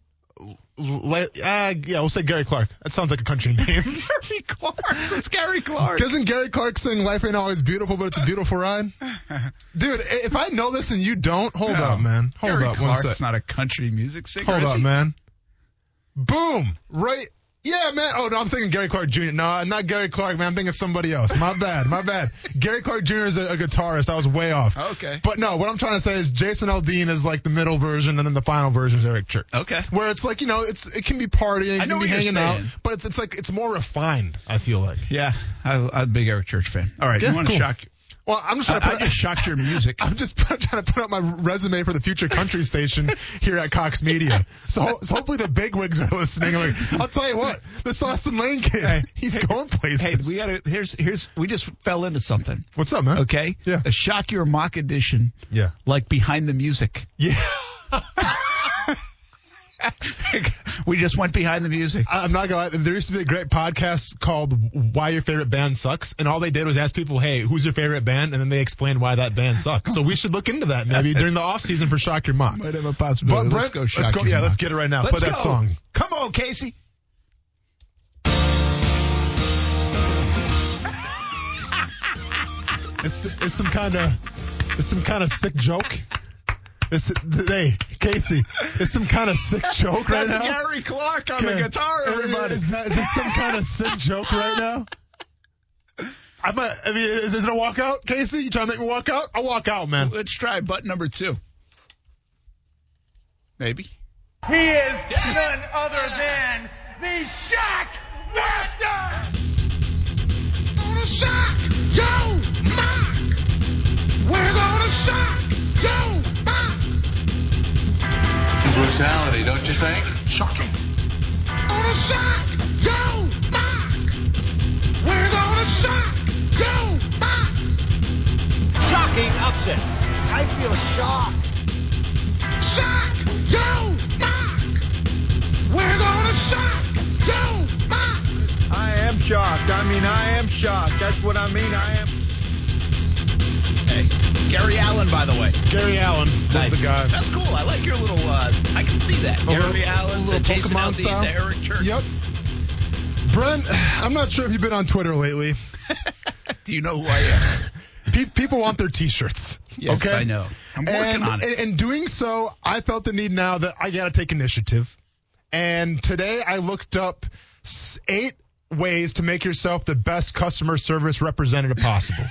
Yeah, we'll say Gary Clark. That sounds like a country name. Gary Clark. It's Gary Clark. Doesn't Gary Clark sing "Life Ain't Always Beautiful, but It's a Beautiful Ride"? Dude, if I know this and you don't, hold up, man. Gary Clark's one sec. Not a country music singer. Hold up, man. Boom. Right. Yeah, man. Oh, no, I'm thinking Gary Clark Jr. No, not Gary Clark, man. I'm thinking somebody else. My bad. Gary Clark Jr. is a guitarist. I was way off. Okay. But no, what I'm trying to say is Jason Aldean is like the middle version, and then the final version is Eric Church. Okay. Where it's like, you know, it can be partying, it can be hanging out, but it's like it's more refined, I feel like. Yeah, I'm a big Eric Church fan. All right, yeah, you want to shock you. Well, I'm just trying to shocked your music. I'm just trying to put out my resume for the future country station here at Cox Media. So hopefully the bigwigs are listening. I'll tell you what, this Austin Lane kid, he's going places. Hey, we got we just fell into something. What's up, man? Okay, yeah, a shock your mock edition. Yeah, like behind the music. Yeah. We just went behind the music. I'm not going to lie. There used to be a great podcast called Why Your Favorite Band Sucks, and all they did was ask people, hey, who's your favorite band? And then they explained why that band sucks. So we should look into that maybe during the off season for Shock Your Mock. Might have a possibility. But Brent, let's go. Yeah, let's get it right now. Play that song. Come on, Casey. it's some kind of sick joke. Casey, it's some kind of sick joke right now. Gary Clark on the guitar, everybody. Is this some kind of sick joke right now? Is it a walkout, Casey? You trying to make me walk out? I'll walk out, man. Let's try button number 2. Maybe. He is none other than the Shock Master! Gonna shock yo, Mock! We're gonna shock yo! Brutality, don't you think? Shocking. Gonna shock yo, Mock. We're gonna shock yo, Mock. Shocking upset. I feel shocked. Shock yo, Mock. We're gonna shock yo, Mock. I am shocked. That's what I mean. I am. Hey, Gary Allen, by the way. Gary Allen. Nice. That's the guy. That's cool. I like your little, I can see that. Gary Allen, Jason Aldean, Eric Church. Yep. Brent, I'm not sure if you've been on Twitter lately. Do you know who I am? People want their T-shirts. Yes, okay? I know. I'm working on it. And doing so, I felt the need now that I got to take initiative. And today I looked up 8 ways to make yourself the best customer service representative possible.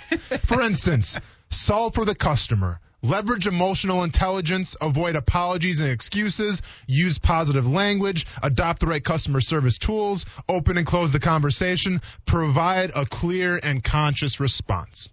For instance, solve for the customer, leverage emotional intelligence, avoid apologies and excuses, use positive language, adopt the right customer service tools, open and close the conversation, provide a clear and conscious response.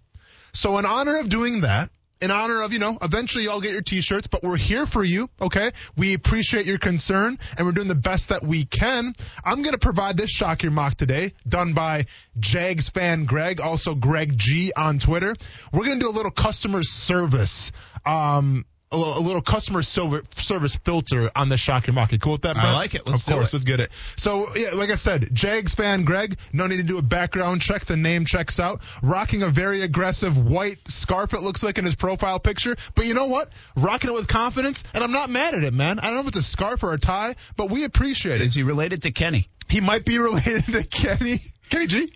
So in honor of doing that, in honor of, you know, eventually y'all get your T-shirts, but we're here for you, okay? We appreciate your concern, and we're doing the best that we can. I'm going to provide this Shock Your Mock today, done by Jags fan Greg, also Greg G on Twitter. We're going to do a little customer service, a little customer service filter on the Shock Your Mock. You cool with that, Brent? I like it. Let's do it. Of course, let's get it. So, yeah, like I said, Jags fan Greg, no need to do a background check. The name checks out. Rocking a very aggressive white scarf, it looks like, in his profile picture. But you know what? Rocking it with confidence, and I'm not mad at it, man. I don't know if it's a scarf or a tie, but we appreciate it. Is he related to Kenny? He might be related to Kenny. Kenny G?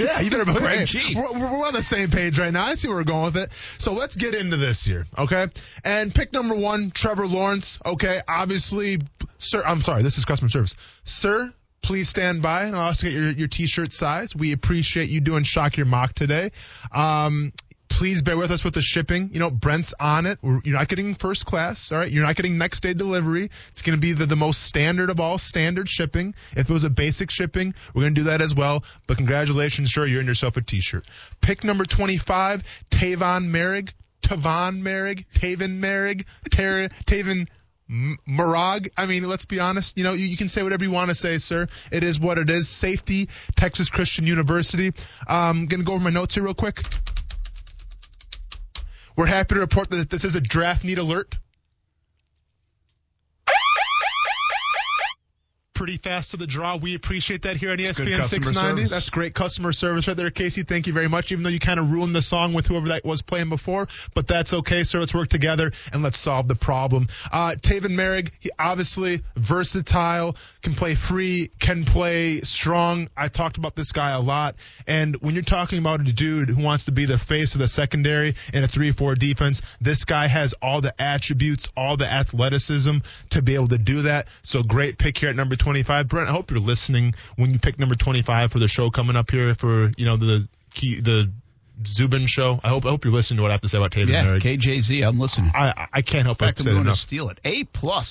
Yeah, you better believe it. Hey, we're on the same page right now. I see where we're going with it. So let's get into this here, okay? And pick number one, Trevor Lawrence, okay? Obviously, sir, I'm sorry, this is customer service. Sir, please stand by, and I'll also get your T-shirt size. We appreciate you doing Shock Your Mock today. Please bear with us with the shipping. You know, Brent's on it. You're not getting first class, all right? You're not getting next day delivery. It's going to be the most standard of all standard shipping. If it was a basic shipping, we're going to do that as well. But congratulations, sure, you're in yourself a T-shirt. Pick number 25, Tavon Merrig. Merrig. I mean, let's be honest. You know, you can say whatever you want to say, sir. It is what it is. Safety, Texas Christian University. I'm going to go over my notes here real quick. We're happy to report that this is a draft need alert. Pretty fast to the draw. We appreciate that here on ESPN 690. Service. That's great customer service right there, Casey. Thank you very much, even though you kind of ruined the song with whoever that was playing before. But that's okay, sir. Let's work together and let's solve the problem. Tavon Merrig, he obviously versatile, can play free, can play strong. I talked about this guy a lot. And when you're talking about a dude who wants to be the face of the secondary in a 3-4 defense, this guy has all the attributes, all the athleticism to be able to do that. So great pick here at number 25. Brent, I hope you're listening when you pick number 25 for the show coming up here for, you know, the Zubin show. I hope you're listening to what I have to say about Taylor. Yeah, Merrig. KJZ, I'm listening. I can't help but say I'm going to steal it. A+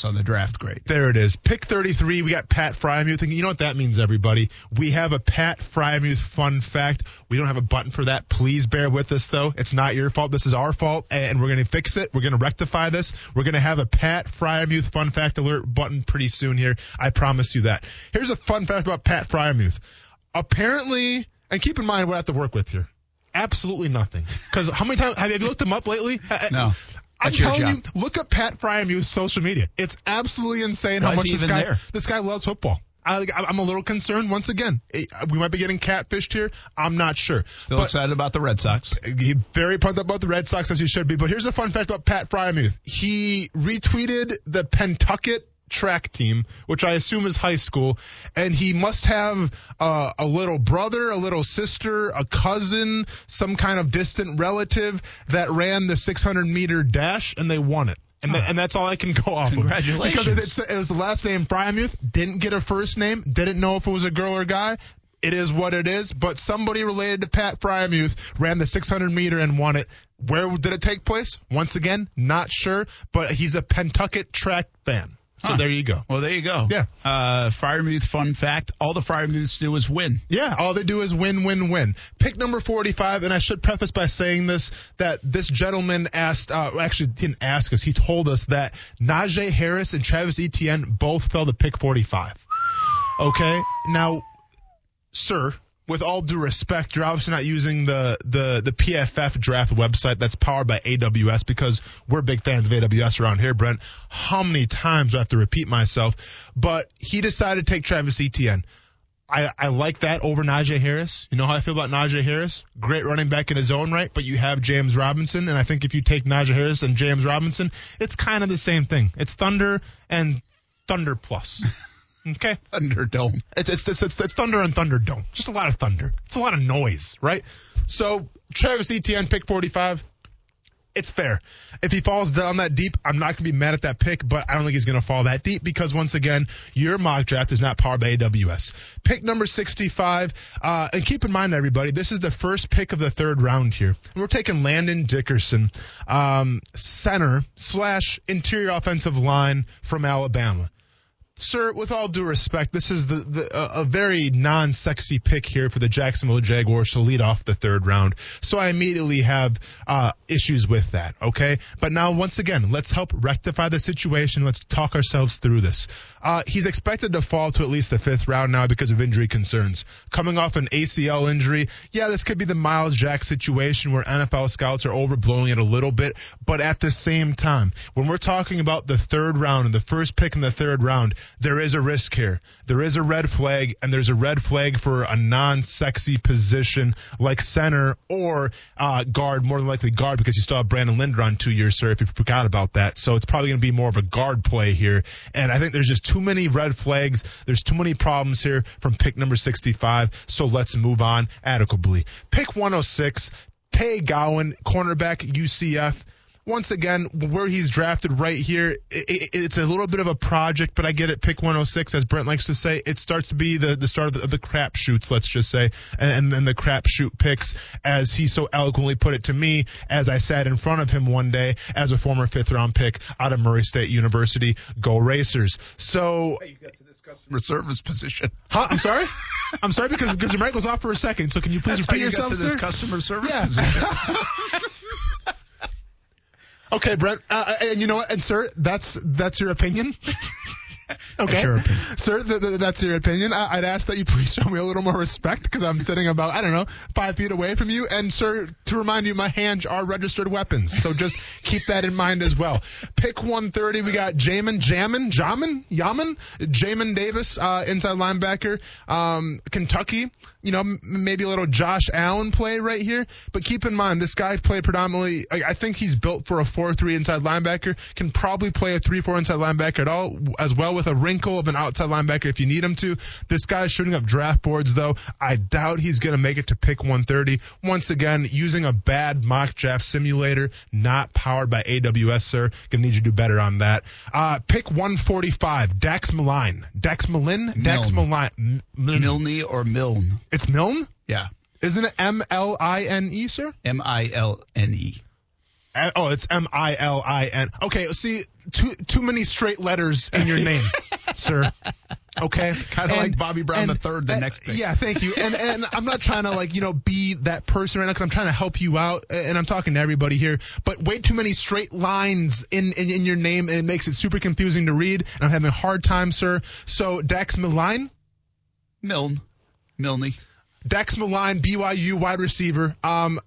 on the draft grade. There it is. Pick 33. We got Pat Freiermuth. And you know what that means, everybody. We have a Pat Freiermuth fun fact. We don't have a button for that. Please bear with us, though. It's not your fault. This is our fault, and we're going to fix it. We're going to rectify this. We're going to have a Pat Freiermuth fun fact alert button pretty soon here. I promise you that. Here's a fun fact about Pat Freiermuth. Apparently, and keep in mind what I have to work with here. Absolutely nothing. Because how many times have you looked him up lately? No. I'm telling you, look up Pat Freiermuth's social media. It's absolutely insane how much this guy loves football. I'm a little concerned. Once again, we might be getting catfished here. I'm not sure. Still excited about the Red Sox. Very pumped up about the Red Sox, as you should be. But here's a fun fact about Pat Freiermuth. He retweeted the Pentucket track team, which I assume is high school, and he must have a little brother, a little sister, a cousin, some kind of distant relative that ran the 600-meter dash, and they won it. And that's all I can go off of. Congratulations. Because it was the last name, Freiermuth, didn't get a first name, didn't know if it was a girl or guy. It is what it is, but somebody related to Pat Freiermuth ran the 600-meter and won it. Where did it take place? Once again, not sure, but he's a Pentucket track fan. So There you go. Well, there you go. Yeah. Freiermuth fun fact. All the Freiermuths do is win. Yeah, all they do is win, win, win. Pick number 45, and I should preface by saying this, that this gentleman asked, actually didn't ask us. He told us that Najee Harris and Travis Etienne both fell to pick 45. Okay? Now, sir, with all due respect, you're obviously not using the PFF draft website that's powered by AWS, because we're big fans of AWS around here, Brent. How many times do I have to repeat myself? But he decided to take Travis Etienne. I like that over Najee Harris. You know how I feel about Najee Harris? Great running back in his own right, but you have James Robinson, and I think if you take Najee Harris and James Robinson, it's kind of the same thing. It's Thunder and Thunder Plus. Okay. Thunderdome. It's Thunder and Thunderdome. Just a lot of thunder. It's a lot of noise, right? So Travis Etienne, pick 45. It's fair. If he falls down that deep, I'm not going to be mad at that pick, but I don't think he's going to fall that deep because, once again, your mock draft is not powered by AWS. Pick number 65, and keep in mind, everybody, this is the first pick of the third round here. We're taking Landon Dickerson, center / interior offensive line from Alabama. Sir, with all due respect, this is a very non-sexy pick here for the Jacksonville Jaguars to lead off the third round. So I immediately have issues with that, okay? But now, once again, let's help rectify the situation. Let's talk ourselves through this. He's expected to fall to at least the fifth round now because of injury concerns. Coming off an ACL injury, yeah, this could be the Miles Jack situation where NFL scouts are overblowing it a little bit. But at the same time, when we're talking about the third round and the first pick in the third round, there is a risk here. There is a red flag, and there's a red flag for a non-sexy position like center or guard, more than likely guard, because you still have Brandon Linder on 2 years, sir, if you forgot about that. So it's probably going to be more of a guard play here. And I think there's just too many red flags. There's too many problems here from pick number 65, so let's move on adequately. Pick 106, Tay Gowan, cornerback, UCF. Once again, where he's drafted right here, it's a little bit of a project, but I get it. Pick 106, as Brent likes to say, it starts to be the start of the crapshoots, let's just say, and then the crapshoot picks, as he so eloquently put it to me as I sat in front of him one day as a former fifth-round pick out of Murray State University. Go Racers. So hey, you got to this customer service position. Huh? I'm sorry? I'm sorry because your mic was off for a second, so can you please repeat yourself, sir? That's how you got to this customer service position. Okay, Brent, and you know what, and sir, that's your opinion? Okay, your opinion. Sir, that's your opinion. I'd ask that you please show me a little more respect because I'm sitting about, I don't know, 5 feet away from you. And, sir, to remind you, my hands are registered weapons, so just keep that in mind as well. Pick 130, we got Jamin Davis, inside linebacker, Kentucky. You know, maybe a little Josh Allen play right here. But keep in mind, this guy played predominantly – I think he's built for a 4-3 inside linebacker, can probably play a 3-4 inside linebacker at all, as well with a wrinkle of an outside linebacker if you need him to. This guy's shooting up draft boards, though. I doubt he's going to make it to pick 130. Once again, using a bad mock draft simulator, not powered by AWS, sir. Going to need you to do better on that. Pick 145, Dax Milne. Milne or Milne? It's Milne? Yeah. Isn't it M-L-I-N-E, sir? M-I-L-N-E. Oh, it's M-I-L-I-N. Okay, see, too many straight letters in your name, sir. Okay? Kind of like Bobby Brown the third, the next pick. Yeah, thank you. And I'm not trying to, like, you know, be that person right now because I'm trying to help you out, and I'm talking to everybody here. But way too many straight lines in your name, and it makes it super confusing to read, and I'm having a hard time, sir. So, Dax Milne? Milne. Dax Milne, BYU wide receiver.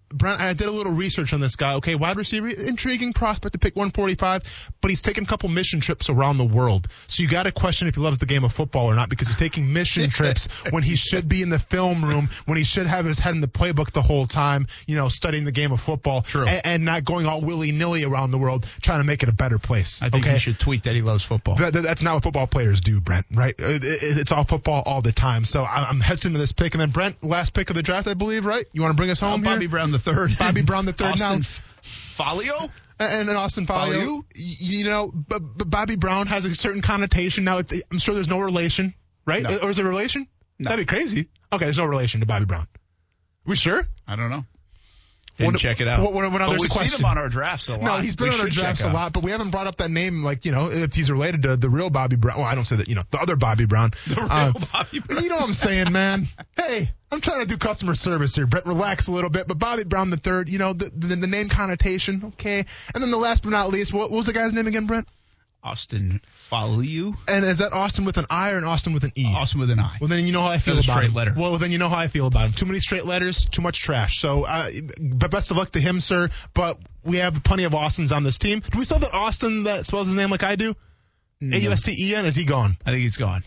Brent, I did a little research on this guy. Okay, wide receiver, intriguing prospect to pick 145, but he's taken a couple mission trips around the world. So you got to question if he loves the game of football or not because he's taking mission trips when he should be in the film room, when he should have his head in the playbook the whole time, you know, studying the game of football. True. And not going all willy-nilly around the world trying to make it a better place. I think he should tweet that he loves football. That's not what football players do, Brent, right? It's all football all the time. So I'm hesitant to this pick. And then, Brent, last pick of the draft, I believe, right? You want to bring us home Bobby here? Bobby Brown the third. Austin Folio? And then Austin Folio. You know, but Bobby Brown has a certain connotation now. I'm sure there's no relation, right? No. Or is there a relation? No. That'd be crazy. Okay, there's no relation to Bobby Brown. We sure? I don't know. Didn't check it out. We've seen him on our drafts a lot. No, he's been on our drafts a lot, but we haven't brought up that name, like, you know, if he's related to the real Bobby Brown. Well, I don't say that, you know, the other Bobby Brown. The real Bobby Brown. You know what I'm saying, man. Hey, I'm trying to do customer service here, Brett. Relax a little bit. But Bobby Brown the third, you know, the name connotation, okay. And then the last but not least, what was the guy's name again, Brent? Austin Folio. And is that Austin with an I or an Austin with an E? Austin with an I. Well, then you know how I feel about him. Letter. Well, then you know how I feel about him. Too many straight letters, too much trash. So, but best of luck to him, sir. But we have plenty of Austins on this team. Do we still have the Austin that spells his name like I do? No. A-U-S-T-E-N? Is he gone? I think he's gone.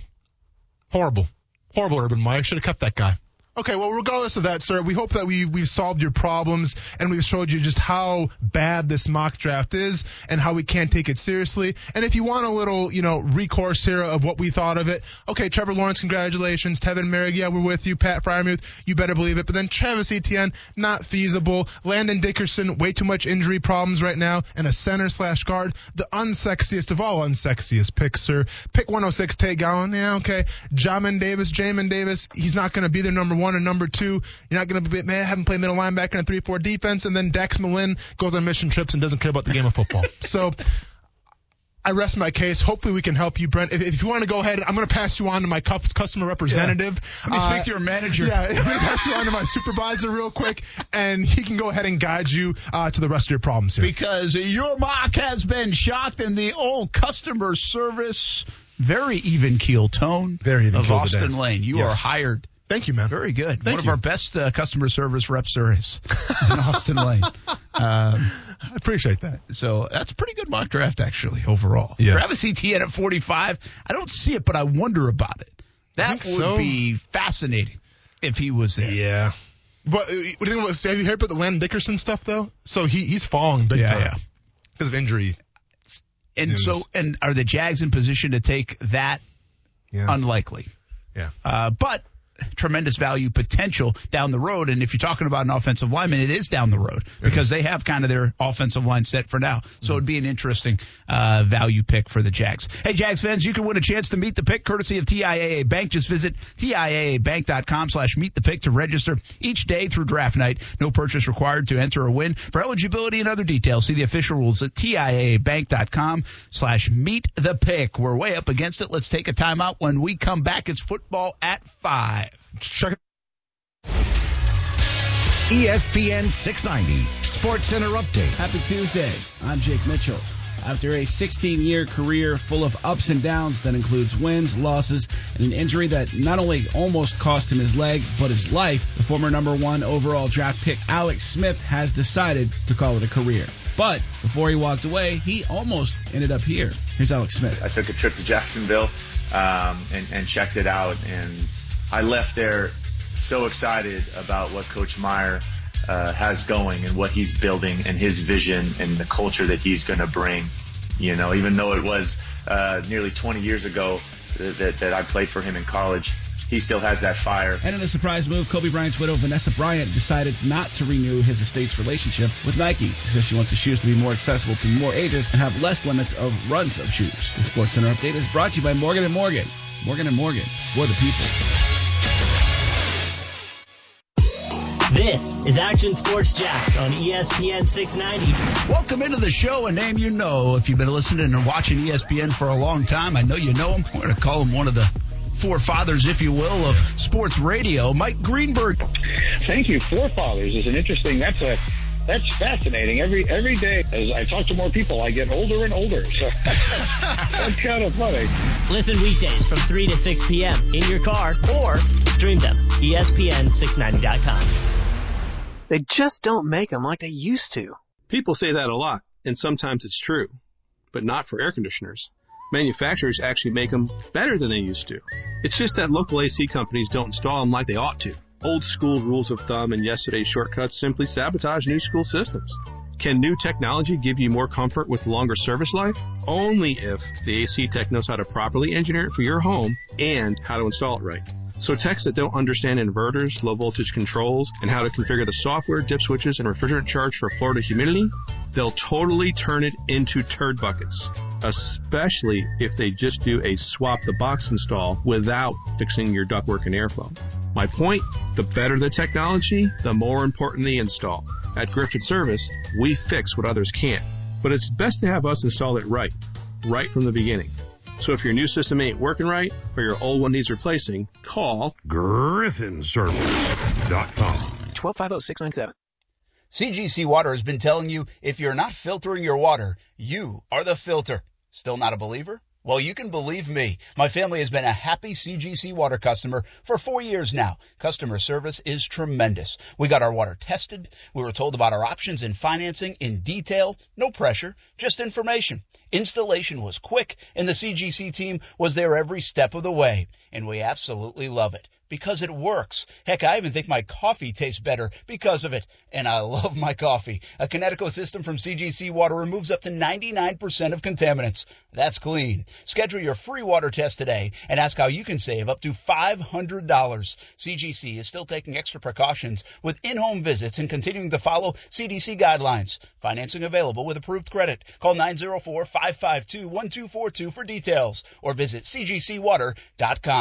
Horrible. Horrible, Urban Meyer. Should have kept that guy. Okay, well, regardless of that, sir, we hope that we've solved your problems and we've showed you just how bad this mock draft is and how we can't take it seriously. And if you want a little, you know, recourse here of what we thought of it, okay, Trevor Lawrence, congratulations. Tevin Merrick, yeah, we're with you. Pat Freiermuth, you better believe it. But then Travis Etienne, not feasible. Landon Dickerson, way too much injury problems right now. And a center/guard, the unsexiest of all unsexiest picks, sir. Pick 106, Tay Gowan, yeah, okay. Jamin Davis, he's not going to be their number one. And number two, you're not going to have him play middle linebacker in a 3-4 defense, and then Dax Milne goes on mission trips and doesn't care about the game of football. So I rest my case. Hopefully we can help you, Brent. If you want to go ahead, I'm going to pass you on to my customer representative. Yeah. Let me speak to your manager. Yeah, let me pass you on to my supervisor real quick, and he can go ahead and guide you to the rest of your problems here. Because your mock has been shocked in the old customer service, very even-keel tone of Austin Lane. You are hired. Thank you, man. Very good. One of our best customer service reps there is in Austin Lane. I appreciate that. So that's a pretty good mock draft, actually, overall. Yeah. Travis Etienne at 45. I don't see it, but I wonder about it. That would be fascinating if he was there. Yeah. But what do you think? Have you heard about the Landon Dickerson stuff, though? So he's falling big time. Yeah. Because of injury. And are the Jags in position to take that? Yeah. Unlikely. Yeah. But tremendous value potential down the road. And if you're talking about an offensive lineman, it is down the road because they have kind of their offensive line set for now. So it'd be an interesting value pick for the Jags. Hey, Jags fans, you can win a chance to meet the pick courtesy of TIAA Bank. Just visit TIAABank.com/meet the pick to register each day through draft night. No purchase required to enter or win. For eligibility and other details, see the official rules at TIAABank.com/meet the pick. We're way up against it. Let's take a timeout. When we come back, it's football at 5. Check it. ESPN 690 Sports Center update. Happy Tuesday. I'm Jake Mitchell. After a 16-year career full of ups and downs that includes wins, losses, and an injury that not only almost cost him his leg, but his life, the former number 1 overall draft pick Alex Smith has decided to call it a career. But before he walked away, he almost ended up here. Here's Alex Smith. I took a trip to Jacksonville and checked it out, and I left there so excited about what Coach Meyer has going and what he's building and his vision and the culture that he's going to bring. You know, even though it was nearly 20 years ago that I played for him in college, he still has that fire. And in a surprise move, Kobe Bryant's widow, Vanessa Bryant, decided not to renew his estate's relationship with Nike. She says she wants his shoes to be more accessible to more ages and have less limits of runs of shoes. The Sports Center update is brought to you by Morgan & Morgan. Morgan & Morgan, for the people. This is Action Sports Jacks on ESPN 690. Welcome into the show, a name you know. If you've been listening and watching ESPN for a long time, I know you know him. We're going to call him one of the forefathers, if you will, of sports radio, Mike Greenberg. Thank you. Forefathers is an interesting, that's fascinating. Every day, as I talk to more people, I get older and older. So that's kind of funny. Listen weekdays from 3 to 6 p.m. in your car or stream them, ESPN690.com. They just don't make them like they used to. People say that a lot, and sometimes it's true, but not for air conditioners. Manufacturers actually make them better than they used to. It's just that local AC companies don't install them like they ought to. Old school rules of thumb and yesterday's shortcuts simply sabotage new school systems. Can new technology give you more comfort with longer service life? Only if the AC tech knows how to properly engineer it for your home and how to install it right. So techs that don't understand inverters, low voltage controls, and how to configure the software, dip switches, and refrigerant charge for Florida humidity, they'll totally turn it into turd buckets, especially if they just do a swap the box install without fixing your ductwork and airflow. My point, the better the technology, the more important the install. At Grifted Service, we fix what others can't, but it's best to have us install it right from the beginning. So if your new system ain't working right or your old one needs replacing, call griffinservice.com. 1250697. CGC Water has been telling you if you're not filtering your water, you are the filter. Still not a believer? Well, you can believe me. My family has been a happy CGC Water customer for 4 years now. Customer service is tremendous. We got our water tested. We were told about our options and financing in detail. No pressure, just information. Installation was quick, and the CGC team was there every step of the way. And we absolutely love it because it works. Heck, I even think my coffee tastes better because of it. And I love my coffee. A Kinetico system from CGC Water removes up to 99% of contaminants. That's clean. Schedule your free water test today and ask how you can save up to $500. CGC is still taking extra precautions with in-home visits and continuing to follow CDC guidelines. Financing available with approved credit. Call 904-552-1242 for details or visit cgcwater.com.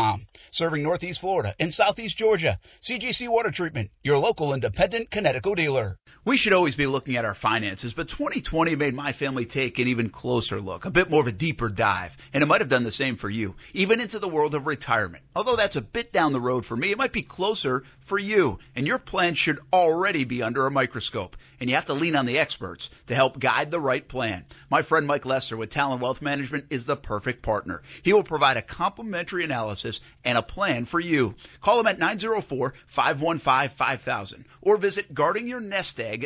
Serving Northeast Florida in Southeast Georgia. CGC Water Treatment, your local independent Kinetico dealer. We should always be looking at our finances, but 2020 made my family take an even closer look, a bit more of a deeper dive, and it might have done the same for you, even into the world of retirement. Although that's a bit down the road for me, it might be closer for you, and your plan should already be under a microscope, and you have to lean on the experts to help guide the right plan. My friend Mike Lester with Talon Wealth Management is the perfect partner. He will provide a complimentary analysis and a plan for you. Call him at 904-515-5000 or visit guardingyournest.com.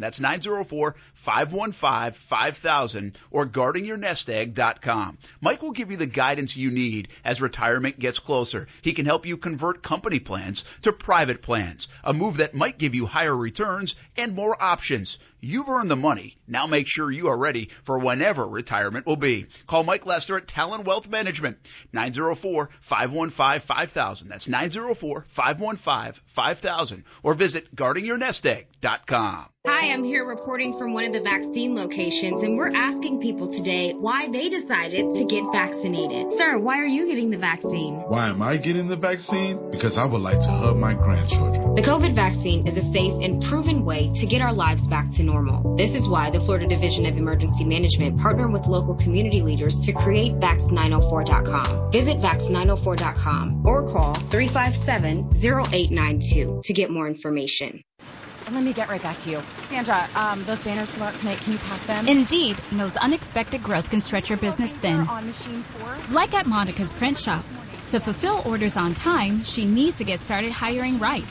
That's 904-515-5000 or guardingyournestegg.com. Mike will give you the guidance you need as retirement gets closer. He can help you convert company plans to private plans, a move that might give you higher returns and more options. You've earned the money. Now make sure you are ready for whenever retirement will be. Call Mike Lester at Talon Wealth Management, 904-515-5000. That's 904-515-5000 or visit guardingyournestegg.com. Hi, I'm here reporting from one of the vaccine locations, and we're asking people today why they decided to get vaccinated. Sir, why are you getting the vaccine? Why am I getting the vaccine? Because I would like to hug my grandchildren. The COVID vaccine is a safe and proven way to get our lives back to normal. This is why the Florida Division of Emergency Management partnered with local community leaders to create Vax904.com. Visit Vax904.com or call 357-0892 to get more information. Let me get right back to you. Sandra, those banners go out tonight. Can you pack them? Indeed knows unexpected growth can stretch your business thin. On machine 4. Like at Monica's print shop. To fulfill orders on time, she needs to get started hiring right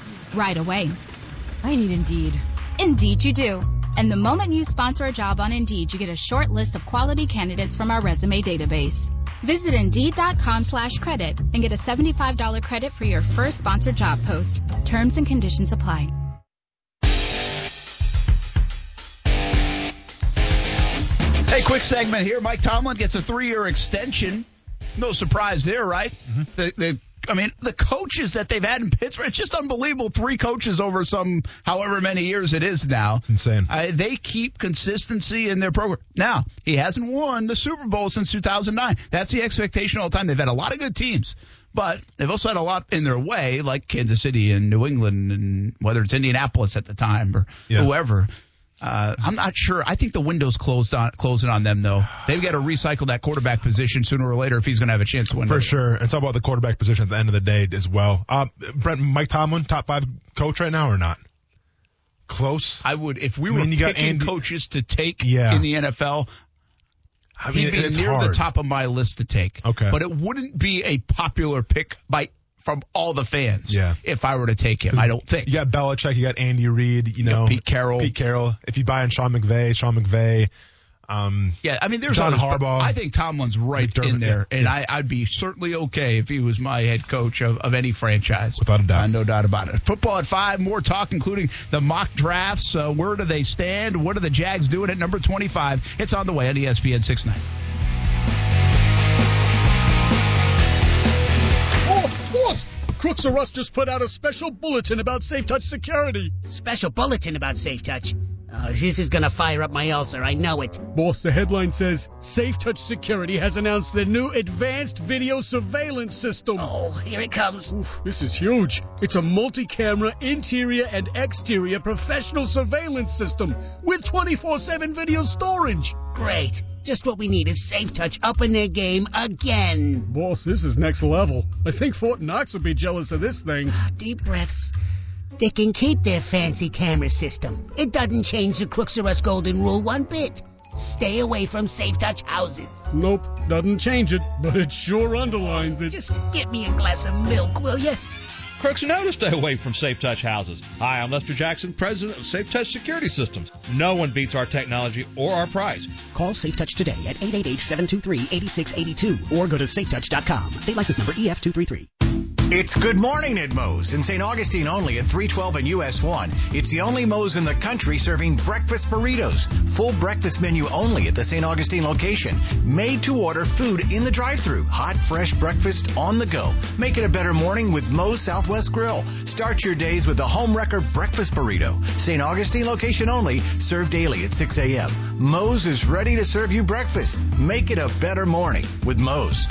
away. I need Indeed. Indeed you do. And the moment you sponsor a job on Indeed, you get a short list of quality candidates from our resume database. Visit Indeed.com/credit and get a $75 credit for your first sponsored job post. Terms and conditions apply. Hey, quick segment here. Mike Tomlin gets a 3-year extension. No surprise there, right? Mm-hmm. The coaches that they've had in Pittsburgh, it's just unbelievable. 3 coaches over some however many years it is now. It's insane. They keep consistency in their program. Now, he hasn't won the Super Bowl since 2009. That's the expectation all the time. They've had a lot of good teams, but they've also had a lot in their way, like Kansas City and New England, and whether it's Indianapolis at the time or whoever. I'm not sure. I think the window's closing on them, though. They've got to recycle that quarterback position sooner or later if he's going to have a chance to win. For sure. And talk about the quarterback position at the end of the day as well. Brent, Mike Tomlin, top 5 coach right now or not? Close. I would. If we were picking coaches to take in the NFL, he'd be near the top of my list to take. Okay. But it wouldn't be a popular pick from all the fans, if I were to take him, I don't think. You got Belichick, you got Andy Reid, Pete Carroll. If you buy in Sean McVay. There's John Harbaugh. I think Tomlin's right in there, and I'd be certainly okay if he was my head coach of any franchise. Without a doubt. No doubt about it. Football at 5, more talk, including the mock drafts. Where do they stand? What are the Jags doing at number 25? It's on the way on ESPN 690. Crooks or Us just put out a special bulletin about SafeTouch security. Special bulletin about SafeTouch? Oh, this is going to fire up my ulcer. I know it. Boss, the headline says, SafeTouch Security has announced their new advanced video surveillance system. Oh, here it comes. Oof, this is huge. It's a multi-camera interior and exterior professional surveillance system with 24/7 video storage. Great. Just what we need is SafeTouch up in their game again. Boss, this is next level. I think Fort Knox would be jealous of this thing. Deep breaths. They can keep their fancy camera system. It doesn't change the Crooks or Us golden rule one bit. Stay away from SafeTouch houses. Nope, doesn't change it, but it sure underlines it. Just get me a glass of milk, will you? Crooks are known to stay away from SafeTouch houses. Hi, I'm Lester Jackson, president of SafeTouch Security Systems. No one beats our technology or our price. Call SafeTouch today at 888-723-8682 or go to safetouch.com. State license number EF233. It's Good Morning at Moe's in St. Augustine only at 312 and US 1. It's the only Moe's in the country serving breakfast burritos. Full breakfast menu only at the St. Augustine location. Made to order food in the drive-thru. Hot, fresh breakfast on the go. Make it a better morning with Moe's Southwest Grill. Start your days with a home wrecker breakfast burrito. St. Augustine location only. Served daily at 6 a.m. Moe's is ready to serve you breakfast. Make it a better morning with Moe's.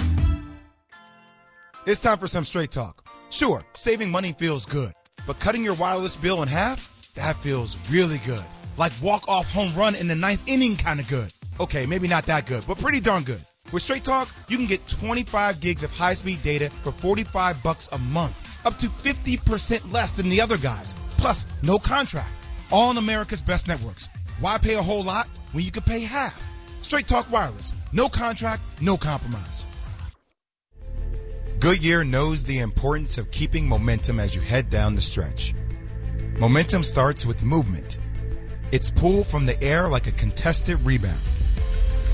It's time for some straight talk. Sure, saving money feels good, but cutting your wireless bill in half? That feels really good. Like walk-off home run in the ninth inning kind of good. Okay, maybe not that good, but pretty darn good. With Straight Talk, you can get 25 gigs of high-speed data for $45 a month, up to 50% less than the other guys, plus no contract. All on America's best networks. Why pay a whole lot when you could pay half? Straight Talk Wireless. No contract, no compromise. Goodyear knows the importance of keeping momentum as you head down the stretch. Momentum starts with movement. It's pulled from the air like a contested rebound.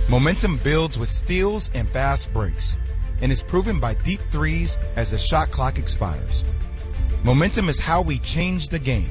Momentum builds with steals and fast breaks, and is proven by deep threes as the shot clock expires. Momentum is how we change the game.